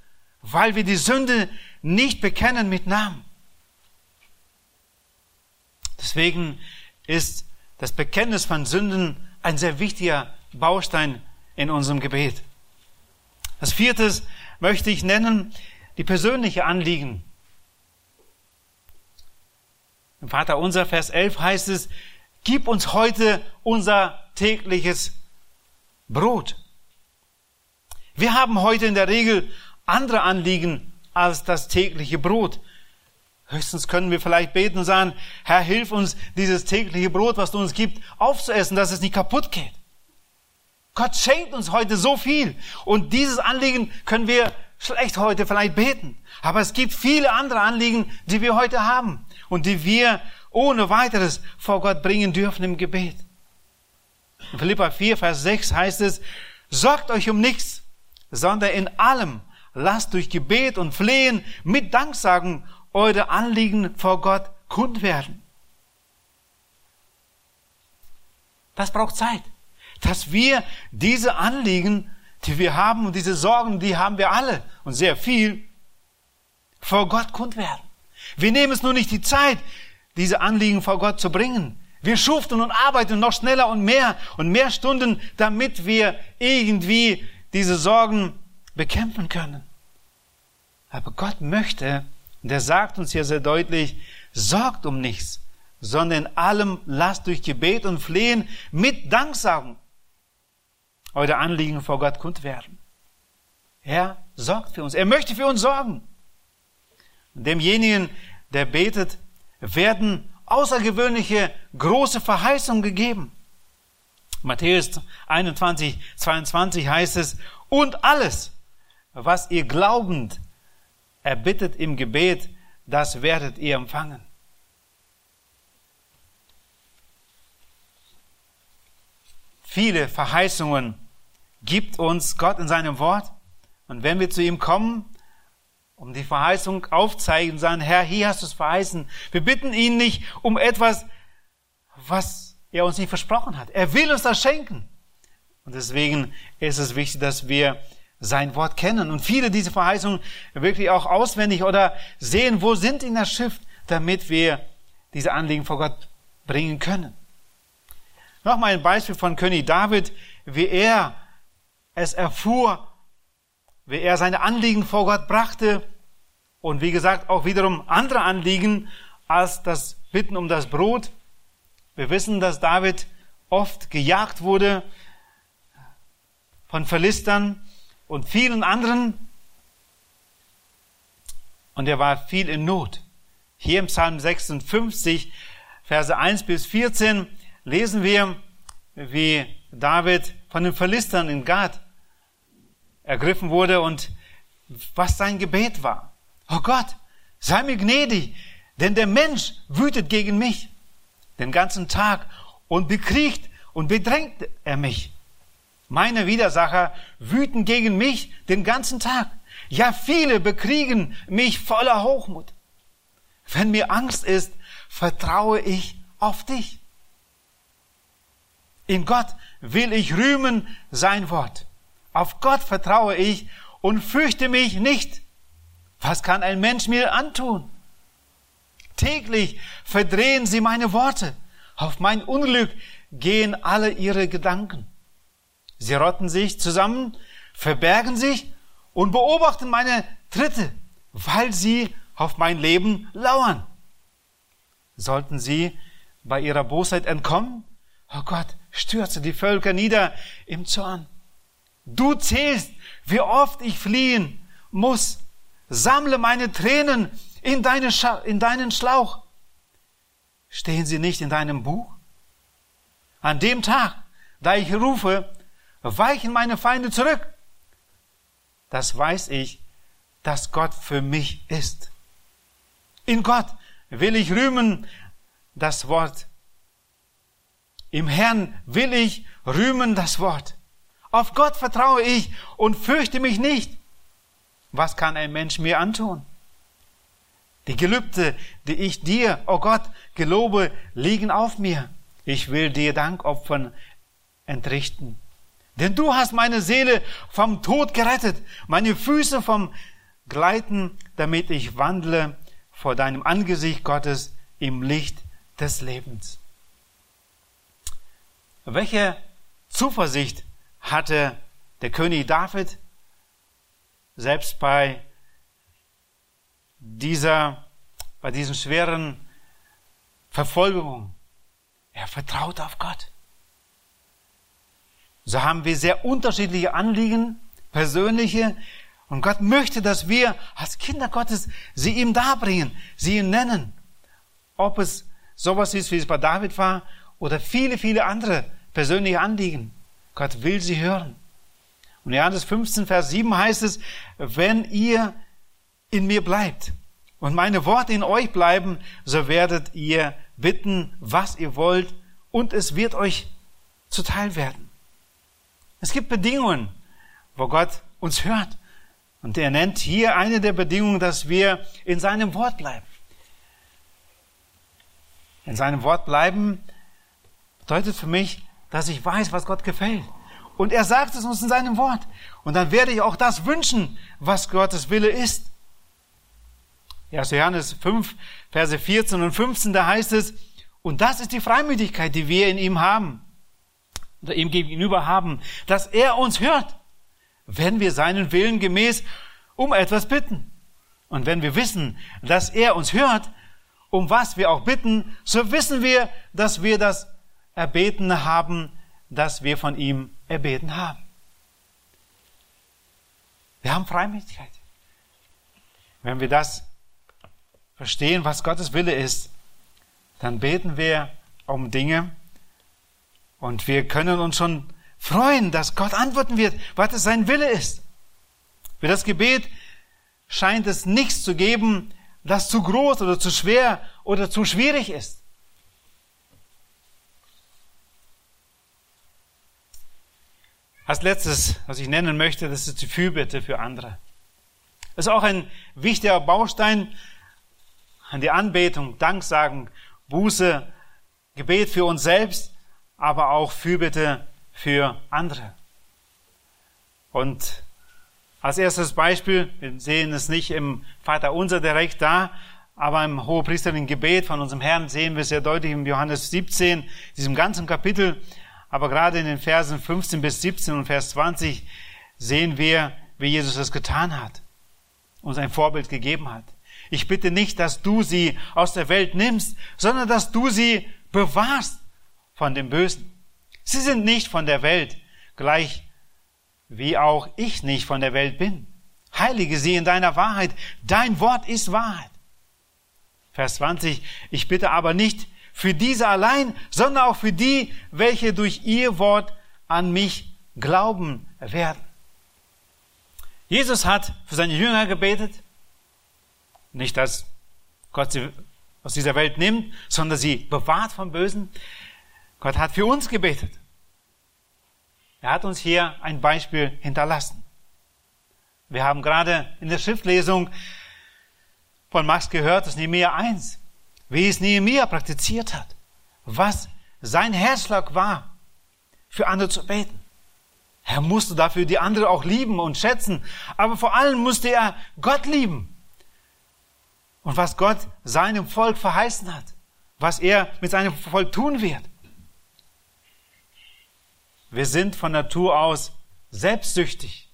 weil wir die Sünde nicht bekennen mit Namen. Deswegen ist das Bekenntnis von Sünden ein sehr wichtiger Baustein in unserem Gebet. Das vierte möchte ich nennen, die persönliche Anliegen. Im Vater unser, Vers elf heißt es, gib uns heute unser tägliches Brot. Wir haben heute in der Regel andere Anliegen als das tägliche Brot. Höchstens können wir vielleicht beten und sagen, Herr, hilf uns, dieses tägliche Brot, was du uns gibst, aufzuessen, dass es nicht kaputt geht. Gott schenkt uns heute so viel. Und dieses Anliegen können wir schlecht heute vielleicht beten. Aber es gibt viele andere Anliegen, die wir heute haben und die wir ohne weiteres vor Gott bringen dürfen im Gebet. In Philipper vier, Vers sechs heißt es, sorgt euch um nichts, sondern in allem lasst durch Gebet und Flehen mit Danksagen eure Anliegen vor Gott kund werden. Das braucht Zeit, dass wir diese Anliegen, die wir haben, und diese Sorgen, die haben wir alle und sehr viel, vor Gott kund werden. Wir nehmen es nur nicht die Zeit, diese Anliegen vor Gott zu bringen. Wir schuften und arbeiten noch schneller und mehr und mehr Stunden, damit wir irgendwie diese Sorgen bekämpfen können. Aber Gott möchte, der sagt uns hier sehr deutlich, sorgt um nichts, sondern in allem lasst durch Gebet und Flehen mit Danksagen eure Anliegen vor Gott kund werden. Er sorgt für uns. Er möchte für uns sorgen. Und demjenigen, der betet, werden außergewöhnliche große Verheißungen gegeben. Matthäus einundzwanzig, zweiundzwanzig heißt es, und alles, was ihr glaubend erbittet im Gebet, das werdet ihr empfangen. Viele Verheißungen gibt uns Gott in seinem Wort. Und wenn wir zu ihm kommen, um die Verheißung aufzeigen und sagen, Herr, hier hast du es verheißen. Wir bitten ihn nicht um etwas, was er uns nicht versprochen hat. Er will uns das schenken. Und deswegen ist es wichtig, dass wir sein Wort kennen und viele dieser Verheißungen wirklich auch auswendig oder sehen, wo sind in der Schrift, damit wir diese Anliegen vor Gott bringen können. Nochmal ein Beispiel von König David, wie er es erfuhr, wie er seine Anliegen vor Gott brachte und wie gesagt auch wiederum andere Anliegen als das Bitten um das Brot. Wir wissen, dass David oft gejagt wurde von Philistern und vielen anderen und er war viel in Not. Hier im Psalm sechsundfünfzig, Verse eins bis vierzehn lesen wir, wie David von den Philistern in Gath ergriffen wurde und was sein Gebet war. Oh Gott, sei mir gnädig, denn der Mensch wütet gegen mich den ganzen Tag und bekriegt und bedrängt er mich. Meine Widersacher wüten gegen mich den ganzen Tag. Ja, viele bekriegen mich voller Hochmut. Wenn mir Angst ist, vertraue ich auf dich. In Gott will ich rühmen sein Wort. Auf Gott vertraue ich und fürchte mich nicht. Was kann ein Mensch mir antun? Täglich verdrehen sie meine Worte. Auf mein Unglück gehen alle ihre Gedanken. Sie rotten sich zusammen, verbergen sich und beobachten meine Tritte, weil sie auf mein Leben lauern. Sollten sie bei ihrer Bosheit entkommen? Oh Gott, stürze die Völker nieder im Zorn. Du zählst, wie oft ich fliehen muss. Sammle meine Tränen in, deine Scha- in deinen Schlauch. Stehen sie nicht in deinem Buch? An dem Tag, da ich rufe, weichen meine Feinde zurück. Das weiß ich, dass Gott für mich ist. In Gott will ich rühmen das Wort. Im Herrn will ich rühmen das Wort. Auf Gott vertraue ich und fürchte mich nicht. Was kann ein Mensch mir antun? Die Gelübde, die ich dir, o Gott, gelobe, liegen auf mir. Ich will dir Dankopfern entrichten. Denn du hast meine Seele vom Tod gerettet, meine Füße vom Gleiten, damit ich wandle vor deinem Angesicht, Gottes, im Licht des Lebens. Welche Zuversicht hatte der König David selbst bei dieser, bei diesen schweren Verfolgungen? Er vertraut auf Gott. So haben wir sehr unterschiedliche Anliegen, persönliche. Und Gott möchte, dass wir als Kinder Gottes sie ihm darbringen, sie ihm nennen. Ob es sowas ist, wie es bei David war, oder viele, viele andere persönliche Anliegen. Gott will sie hören. Und in Johannes fünfzehn, Vers sieben heißt es, wenn ihr in mir bleibt und meine Worte in euch bleiben, so werdet ihr bitten, was ihr wollt, und es wird euch zuteil werden. Es gibt Bedingungen, wo Gott uns hört. Und er nennt hier eine der Bedingungen, dass wir in seinem Wort bleiben. In seinem Wort bleiben bedeutet für mich, dass ich weiß, was Gott gefällt. Und er sagt es uns in seinem Wort. Und dann werde ich auch das wünschen, was Gottes Wille ist. Ja, so Johannes fünf, Verse vierzehn und fünfzehn, da heißt es, und das ist die Freimütigkeit, die wir in ihm haben. ihm gegenüber haben, dass er uns hört, wenn wir seinen Willen gemäß um etwas bitten. Und wenn wir wissen, dass er uns hört, um was wir auch bitten, so wissen wir, dass wir das Erbeten haben, das wir von ihm erbeten haben. Wir haben Freimütigkeit. Wenn wir das verstehen, was Gottes Wille ist, dann beten wir um Dinge, und wir können uns schon freuen, dass Gott antworten wird, was es sein Wille ist. Für das Gebet scheint es nichts zu geben, das zu groß oder zu schwer oder zu schwierig ist. Als letztes, was ich nennen möchte, das ist die Fürbitte für andere. Das ist auch ein wichtiger Baustein an die Anbetung, Danksagen, Buße, Gebet für uns selbst, aber auch Fürbitte für andere. Und als erstes Beispiel, wir sehen es nicht im Vaterunser direkt da, aber im hohepriesterlichen Gebet von unserem Herrn sehen wir es sehr deutlich im Johannes siebzehn, diesem ganzen Kapitel, aber gerade in den Versen fünfzehn bis siebzehn und Vers zwanzig sehen wir, wie Jesus das getan hat, uns ein Vorbild gegeben hat. Ich bitte nicht, dass du sie aus der Welt nimmst, sondern dass du sie bewahrst von dem Bösen. Sie sind nicht von der Welt, gleich wie auch ich nicht von der Welt bin. Heilige sie in deiner Wahrheit. Dein Wort ist Wahrheit. Vers zwanzig. Ich bitte aber nicht für diese allein, sondern auch für die, welche durch ihr Wort an mich glauben werden. Jesus hat für seine Jünger gebetet, nicht dass Gott sie aus dieser Welt nimmt, sondern sie bewahrt vom Bösen. Gott hat für uns gebetet. Er hat uns hier ein Beispiel hinterlassen. Wir haben gerade in der Schriftlesung von Max gehört, dass Nehemia eins, wie es Nehemia praktiziert hat, was sein Herzschlag war, für andere zu beten. Er musste dafür die anderen auch lieben und schätzen, aber vor allem musste er Gott lieben. Und was Gott seinem Volk verheißen hat, was er mit seinem Volk tun wird. Wir sind von Natur aus selbstsüchtig.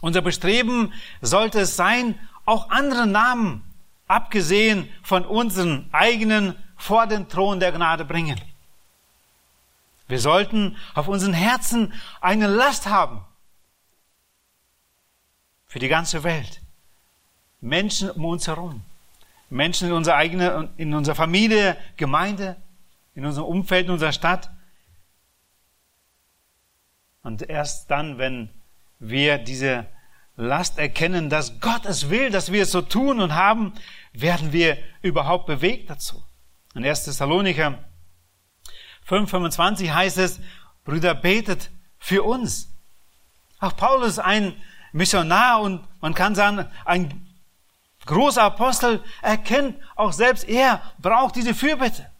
Unser Bestreben sollte es sein, auch andere Namen, abgesehen von unseren eigenen, vor den Thron der Gnade bringen. Wir sollten auf unseren Herzen eine Last haben für die ganze Welt. Menschen um uns herum, Menschen in unserer eigenen, in unserer Familie, Gemeinde, in unserem Umfeld, in unserer Stadt. Und erst dann, wenn wir diese Last erkennen, dass Gott es will, dass wir es so tun und haben, werden wir überhaupt bewegt dazu. In erster Thessalonicher fünf, fünfundzwanzig heißt es, Brüder, betet für uns. Auch Paulus, ein Missionar und man kann sagen, ein großer Apostel, erkennt, auch selbst er braucht diese Fürbitte.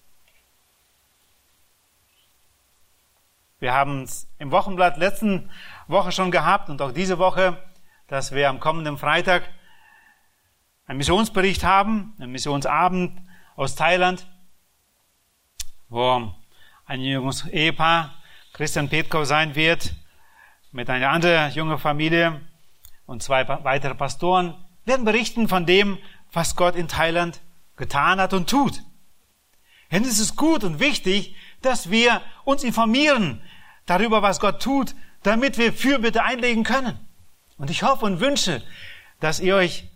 Wir haben es im Wochenblatt letzten Woche schon gehabt und auch diese Woche, dass wir am kommenden Freitag einen Missionsbericht haben, einen Missionsabend aus Thailand, wo ein junges Ehepaar, Christian Petkow, sein wird, mit einer anderen jungen Familie und zwei weitere Pastoren, werden berichten von dem, was Gott in Thailand getan hat und tut. Denn es ist gut und wichtig, dass wir uns informieren darüber, was Gott tut, damit wir Fürbitte einlegen können. Und ich hoffe und wünsche, dass ihr euch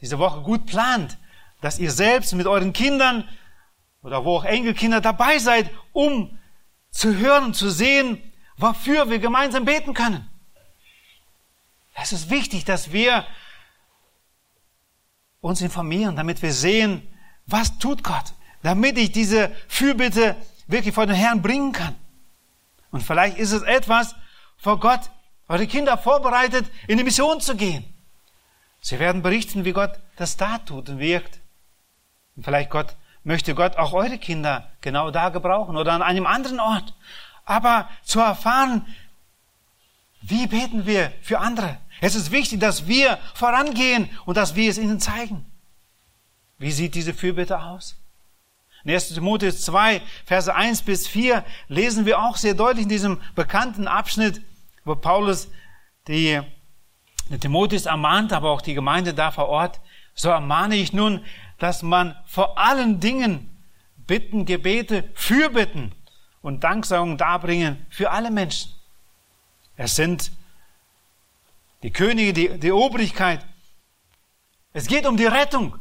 diese Woche gut plant, dass ihr selbst mit euren Kindern oder wo auch Enkelkinder dabei seid, um zu hören, zu sehen, wofür wir gemeinsam beten können. Es ist wichtig, dass wir uns informieren, damit wir sehen, was tut Gott, damit ich diese Fürbitte wirklich vor den Herrn bringen kann. Und vielleicht ist es etwas, vor Gott eure Kinder vorbereitet, in die Mission zu gehen. Sie werden berichten, wie Gott das da tut und wirkt. Und vielleicht Gott, möchte Gott auch eure Kinder genau da gebrauchen oder an einem anderen Ort. Aber zu erfahren, wie beten wir für andere. Es ist wichtig, dass wir vorangehen und dass wir es ihnen zeigen. Wie sieht diese Fürbitte aus? In erster Timotheus zwei, Verse eins bis vier lesen wir auch sehr deutlich in diesem bekannten Abschnitt, wo Paulus die, die Timotheus ermahnt, aber auch die Gemeinde da vor Ort. So ermahne ich nun, dass man vor allen Dingen Bitten, Gebete, Fürbitten und Danksagung darbringen für alle Menschen. Es sind die Könige, die, die Obrigkeit. Es geht um die Rettung.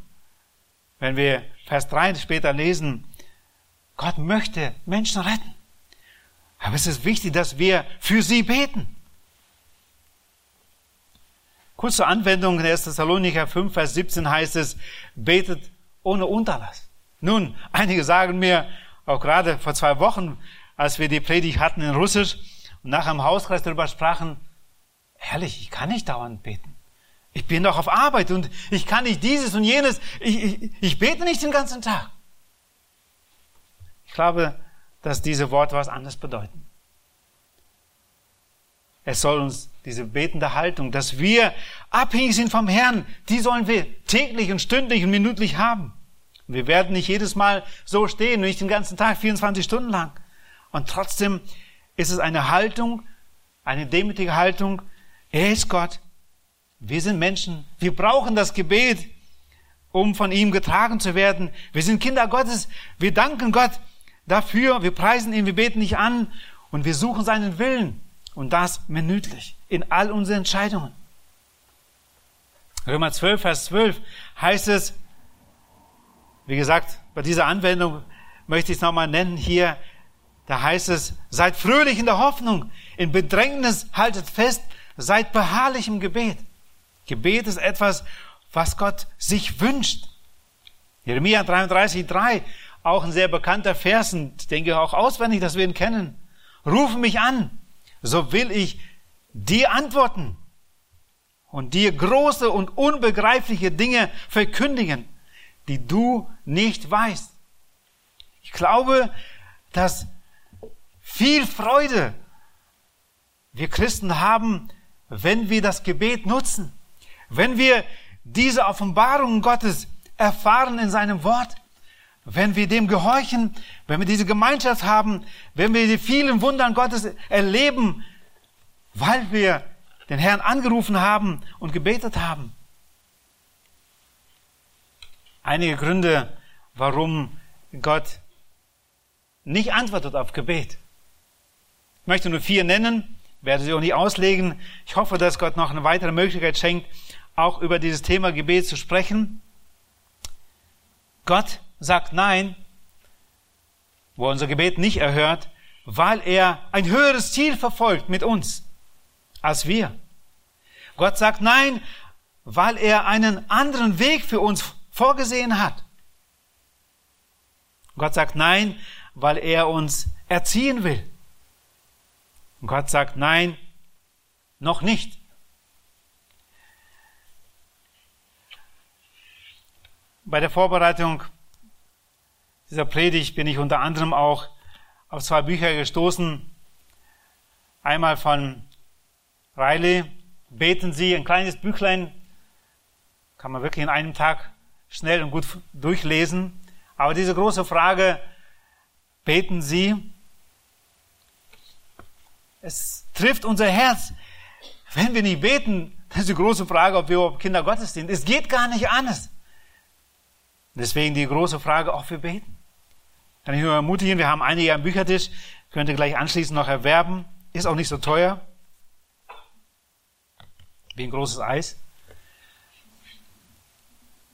Wenn wir Vers drei später lesen, Gott möchte Menschen retten. Aber es ist wichtig, dass wir für sie beten. Kurz zur Anwendung in erster Thessalonicher fünf, Vers siebzehn heißt es, betet ohne Unterlass. Nun, einige sagen mir, auch gerade vor zwei Wochen, als wir die Predigt hatten in Russisch und nachher im Hauskreis darüber sprachen, ehrlich, ich kann nicht dauernd beten. Ich bin doch auf Arbeit und ich kann nicht dieses und jenes. Ich, ich, ich bete nicht den ganzen Tag. Ich glaube, dass diese Worte was anderes bedeuten. Es soll uns diese betende Haltung, dass wir abhängig sind vom Herrn, die sollen wir täglich und stündlich und minütlich haben. Wir werden nicht jedes Mal so stehen, nicht den ganzen Tag, vierundzwanzig Stunden lang. Und trotzdem ist es eine Haltung, eine demütige Haltung. Er ist Gott. Wir sind Menschen. Wir brauchen das Gebet, um von ihm getragen zu werden. Wir sind Kinder Gottes. Wir danken Gott dafür. Wir preisen ihn, wir beten ihn an und wir suchen seinen Willen. Und das minütlich, in all unseren Entscheidungen. Römer zwölf, Vers zwölf heißt es, wie gesagt, bei dieser Anwendung möchte ich es nochmal nennen hier, Da heißt es, seid fröhlich in der Hoffnung, in Bedrängnis haltet fest, seid beharrlich im Gebet. Gebet ist etwas, was Gott sich wünscht. Jeremia dreiunddreißig, drei, auch ein sehr bekannter Vers, und ich denke auch auswendig, dass wir ihn kennen. Rufe mich an, so will ich dir antworten und dir große und unbegreifliche Dinge verkündigen, die du nicht weißt. Ich glaube, dass viel Freude wir Christen haben, wenn wir das Gebet nutzen, wenn wir diese Offenbarungen Gottes erfahren in seinem Wort, wenn wir dem gehorchen, wenn wir diese Gemeinschaft haben, wenn wir die vielen Wundern Gottes erleben, weil wir den Herrn angerufen haben und gebetet haben. Einige Gründe, warum Gott nicht antwortet auf Gebet. Ich möchte nur vier nennen, werde sie auch nicht auslegen. Ich hoffe, dass Gott noch eine weitere Möglichkeit schenkt, auch über dieses Thema Gebet zu sprechen. Gott sagt Nein, wo unser Gebet nicht erhört, weil er ein höheres Ziel verfolgt mit uns als wir. Gott sagt Nein, weil er einen anderen Weg für uns vorgesehen hat. Gott sagt Nein, weil er uns erziehen will. Gott sagt Nein, noch nicht. Bei der Vorbereitung dieser Predigt bin ich unter anderem auch auf zwei Bücher gestoßen. Einmal von Riley, Beten Sie, ein kleines Büchlein, kann man wirklich in einem Tag schnell und gut durchlesen. Aber diese große Frage, beten Sie, es trifft unser Herz. Wenn wir nicht beten, das ist die große Frage, ob wir überhaupt Kinder Gottes sind. Es geht gar nicht anders. Deswegen die große Frage, ob wir beten. Kann ich nur ermutigen, wir haben einige am Büchertisch, könnt ihr gleich anschließend noch erwerben. Ist auch nicht so teuer. Wie ein großes Eis.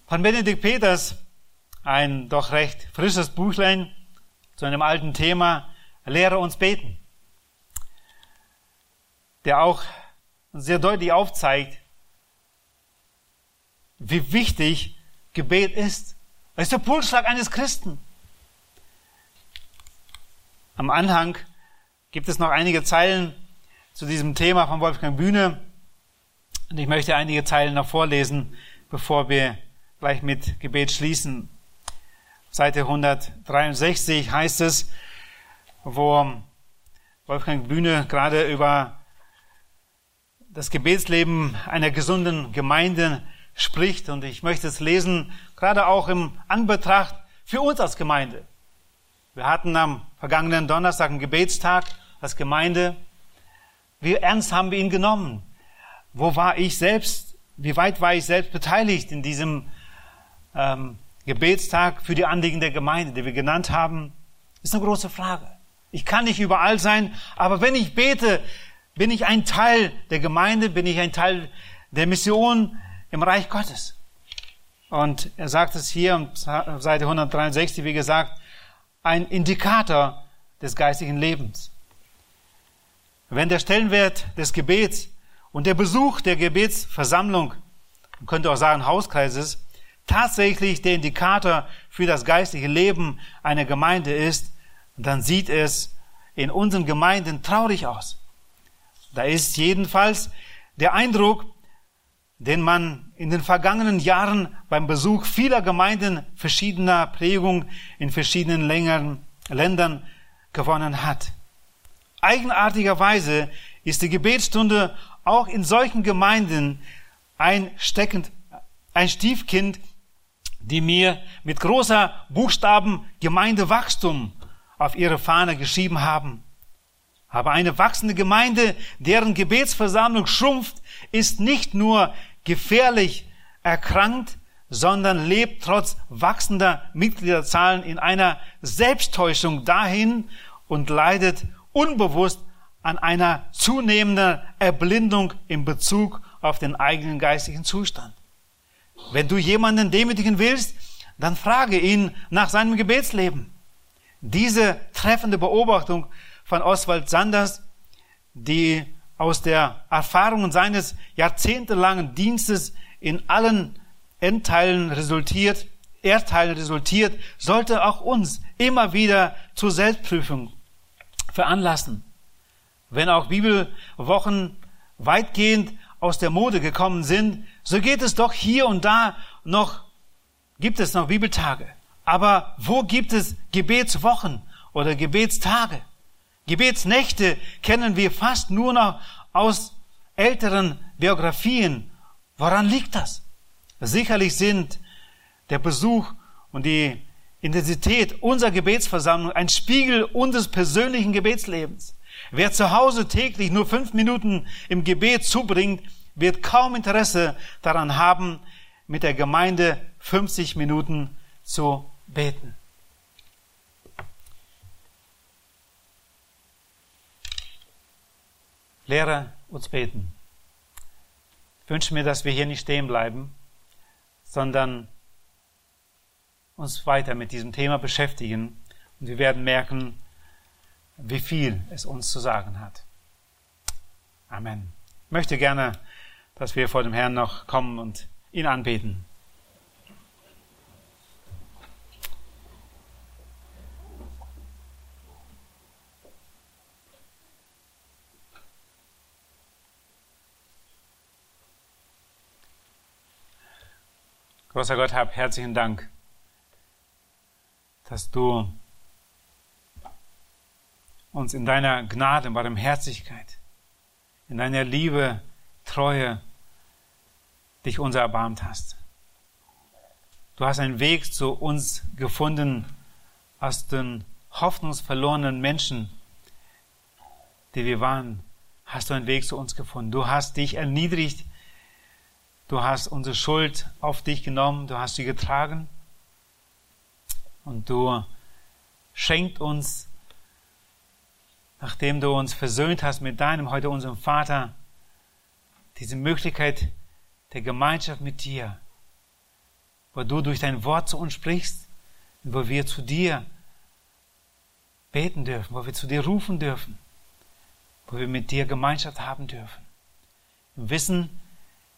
Von Benedikt Peters, ein doch recht frisches Büchlein zu einem alten Thema, Lehre uns beten. Der auch sehr deutlich aufzeigt, wie wichtig Gebet ist. Das ist der Pulsschlag eines Christen. Am Anhang gibt es noch einige Zeilen zu diesem Thema von Wolfgang Bühne. Und ich möchte einige Zeilen noch vorlesen, bevor wir gleich mit Gebet schließen. Seite hundertdreiundsechzig heißt es, wo Wolfgang Bühne gerade über das Gebetsleben einer gesunden Gemeinde spricht. Und ich möchte es lesen, gerade auch im Anbetracht für uns als Gemeinde. Wir hatten am vergangenen Donnerstag einen Gebetstag als Gemeinde. Wie ernst haben wir ihn genommen? Wo war ich selbst? Wie weit war ich selbst beteiligt in diesem ähm, Gebetstag für die Anliegen der Gemeinde, die wir genannt haben? Ist eine große Frage. Ich kann nicht überall sein, aber wenn ich bete, bin ich ein Teil der Gemeinde, bin ich ein Teil der Mission im Reich Gottes. Und er sagt es hier auf Seite hundertdreiundsechzig, wie gesagt, ein Indikator des geistigen Lebens. Wenn der Stellenwert des Gebets und der Besuch der Gebetsversammlung, man könnte auch sagen Hauskreises, tatsächlich der Indikator für das geistliche Leben einer Gemeinde ist, dann sieht es in unseren Gemeinden traurig aus. Da ist jedenfalls der Eindruck, den man in den vergangenen Jahren beim Besuch vieler Gemeinden verschiedener Prägung in verschiedenen Ländern gewonnen hat. Eigenartigerweise ist die Gebetsstunde auch in solchen Gemeinden ein, steckend, ein Stiefkind, die mir mit großer Buchstaben Gemeindewachstum auf ihre Fahne geschrieben haben. Aber eine wachsende Gemeinde, deren Gebetsversammlung schrumpft, ist nicht nur gefährlich erkrankt, sondern lebt trotz wachsender Mitgliederzahlen in einer Selbsttäuschung dahin und leidet unbewusst an einer zunehmenden Erblindung in Bezug auf den eigenen geistigen Zustand. Wenn du jemanden demütigen willst, dann frage ihn nach seinem Gebetsleben. Diese treffende Beobachtung von Oswald Sanders, die aus der Erfahrung seines jahrzehntelangen Dienstes in allen Endteilen resultiert, Erdteilen resultiert, sollte auch uns immer wieder zur Selbstprüfung veranlassen. Wenn auch Bibelwochen weitgehend aus der Mode gekommen sind, so geht es doch hier und da noch, gibt es noch Bibeltage. Aber wo gibt es Gebetswochen oder Gebetstage? Gebetsnächte kennen wir fast nur noch aus älteren Biografien. Woran liegt das? Sicherlich sind der Besuch und die Intensität unserer Gebetsversammlung ein Spiegel unseres persönlichen Gebetslebens. Wer zu Hause täglich nur fünf Minuten im Gebet zubringt, wird kaum Interesse daran haben, mit der Gemeinde fünfzig Minuten zu beten. Lehre uns beten. Ich wünsche mir, dass wir hier nicht stehen bleiben, sondern uns weiter mit diesem Thema beschäftigen. Und wir werden merken, wie viel es uns zu sagen hat. Amen. Ich möchte gerne, dass wir vor dem Herrn noch kommen und ihn anbeten. Großer Gott, hab herzlichen Dank, dass du uns in deiner Gnade, in Barmherzigkeit, in deiner Liebe, Treue, dich unser erbarmt hast. Du hast einen Weg zu uns gefunden, aus den hoffnungsverlorenen Menschen, die wir waren, hast du einen Weg zu uns gefunden. Du hast dich erniedrigt. Du hast unsere Schuld auf dich genommen, du hast sie getragen und du schenkst uns, nachdem du uns versöhnt hast mit deinem, heute unserem Vater, diese Möglichkeit der Gemeinschaft mit dir, wo du durch dein Wort zu uns sprichst, wo wir zu dir beten dürfen, wo wir zu dir rufen dürfen, wo wir mit dir Gemeinschaft haben dürfen. Im Wissen,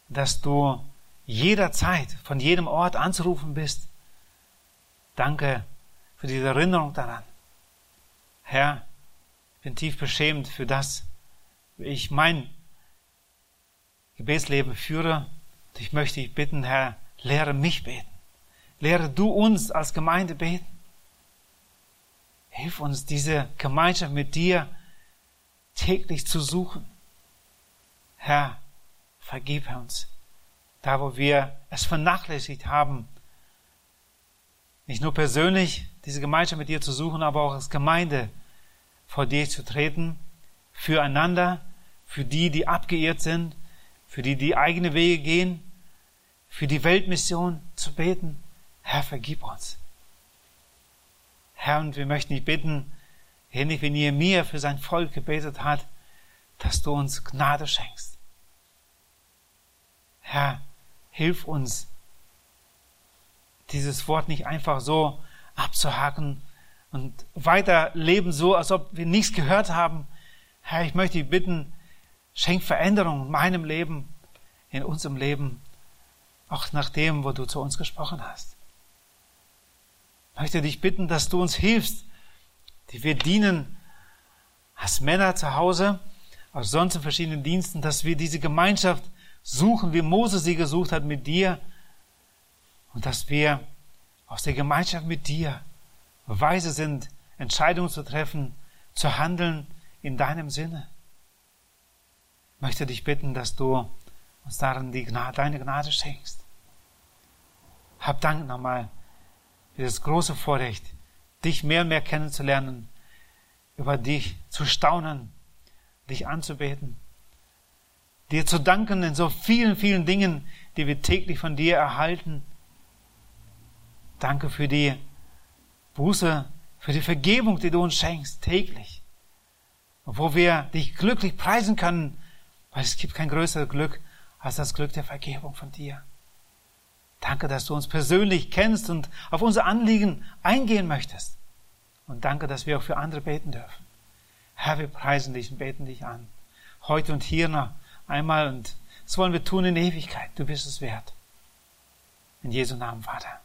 dass du jederzeit von jedem Ort anzurufen bist. Danke für diese Erinnerung daran. Herr, ich bin tief beschämt für das, wie ich mein Gebetsleben führe. Und ich möchte dich bitten, Herr, lehre mich beten. Lehre du uns als Gemeinde beten. Hilf uns, diese Gemeinschaft mit dir täglich zu suchen. Herr, vergib uns, da wo wir es vernachlässigt haben, nicht nur persönlich diese Gemeinschaft mit dir zu suchen, aber auch als Gemeinde vor dir zu treten, füreinander, für die, die abgeirrt sind, für die, die eigene Wege gehen, für die Weltmission zu beten. Herr, vergib uns. Herr, und wir möchten dich bitten, ähnlich wie Nehemia für sein Volk gebetet hat, dass du uns Gnade schenkst. Herr, hilf uns, dieses Wort nicht einfach so abzuhaken und weiterleben, so als ob wir nichts gehört haben. Herr, ich möchte dich bitten, schenk Veränderung in meinem Leben, in unserem Leben, auch nach dem, wo du zu uns gesprochen hast. Ich möchte dich bitten, dass du uns hilfst, die wir dienen als Männer zu Hause, als sonst in verschiedenen Diensten, dass wir diese Gemeinschaft suchen, wie Mose sie gesucht hat mit dir, und dass wir aus der Gemeinschaft mit dir weise sind, Entscheidungen zu treffen, zu handeln in deinem Sinne. Ich möchte dich bitten, dass du uns darin die Gnade, deine Gnade schenkst. Hab Dank nochmal für das große Vorrecht, dich mehr und mehr kennenzulernen, über dich zu staunen, dich anzubeten, dir zu danken in so vielen, vielen Dingen, die wir täglich von dir erhalten. Danke für die Buße, für die Vergebung, die du uns schenkst, täglich. Und wo wir dich glücklich preisen können, weil es gibt kein größeres Glück als das Glück der Vergebung von dir. Danke, dass du uns persönlich kennst und auf unser Anliegen eingehen möchtest. Und danke, dass wir auch für andere beten dürfen. Herr, wir preisen dich und beten dich an. Heute und hier noch einmal, und das wollen wir tun in Ewigkeit. Du bist es wert. In Jesu Namen, Vater.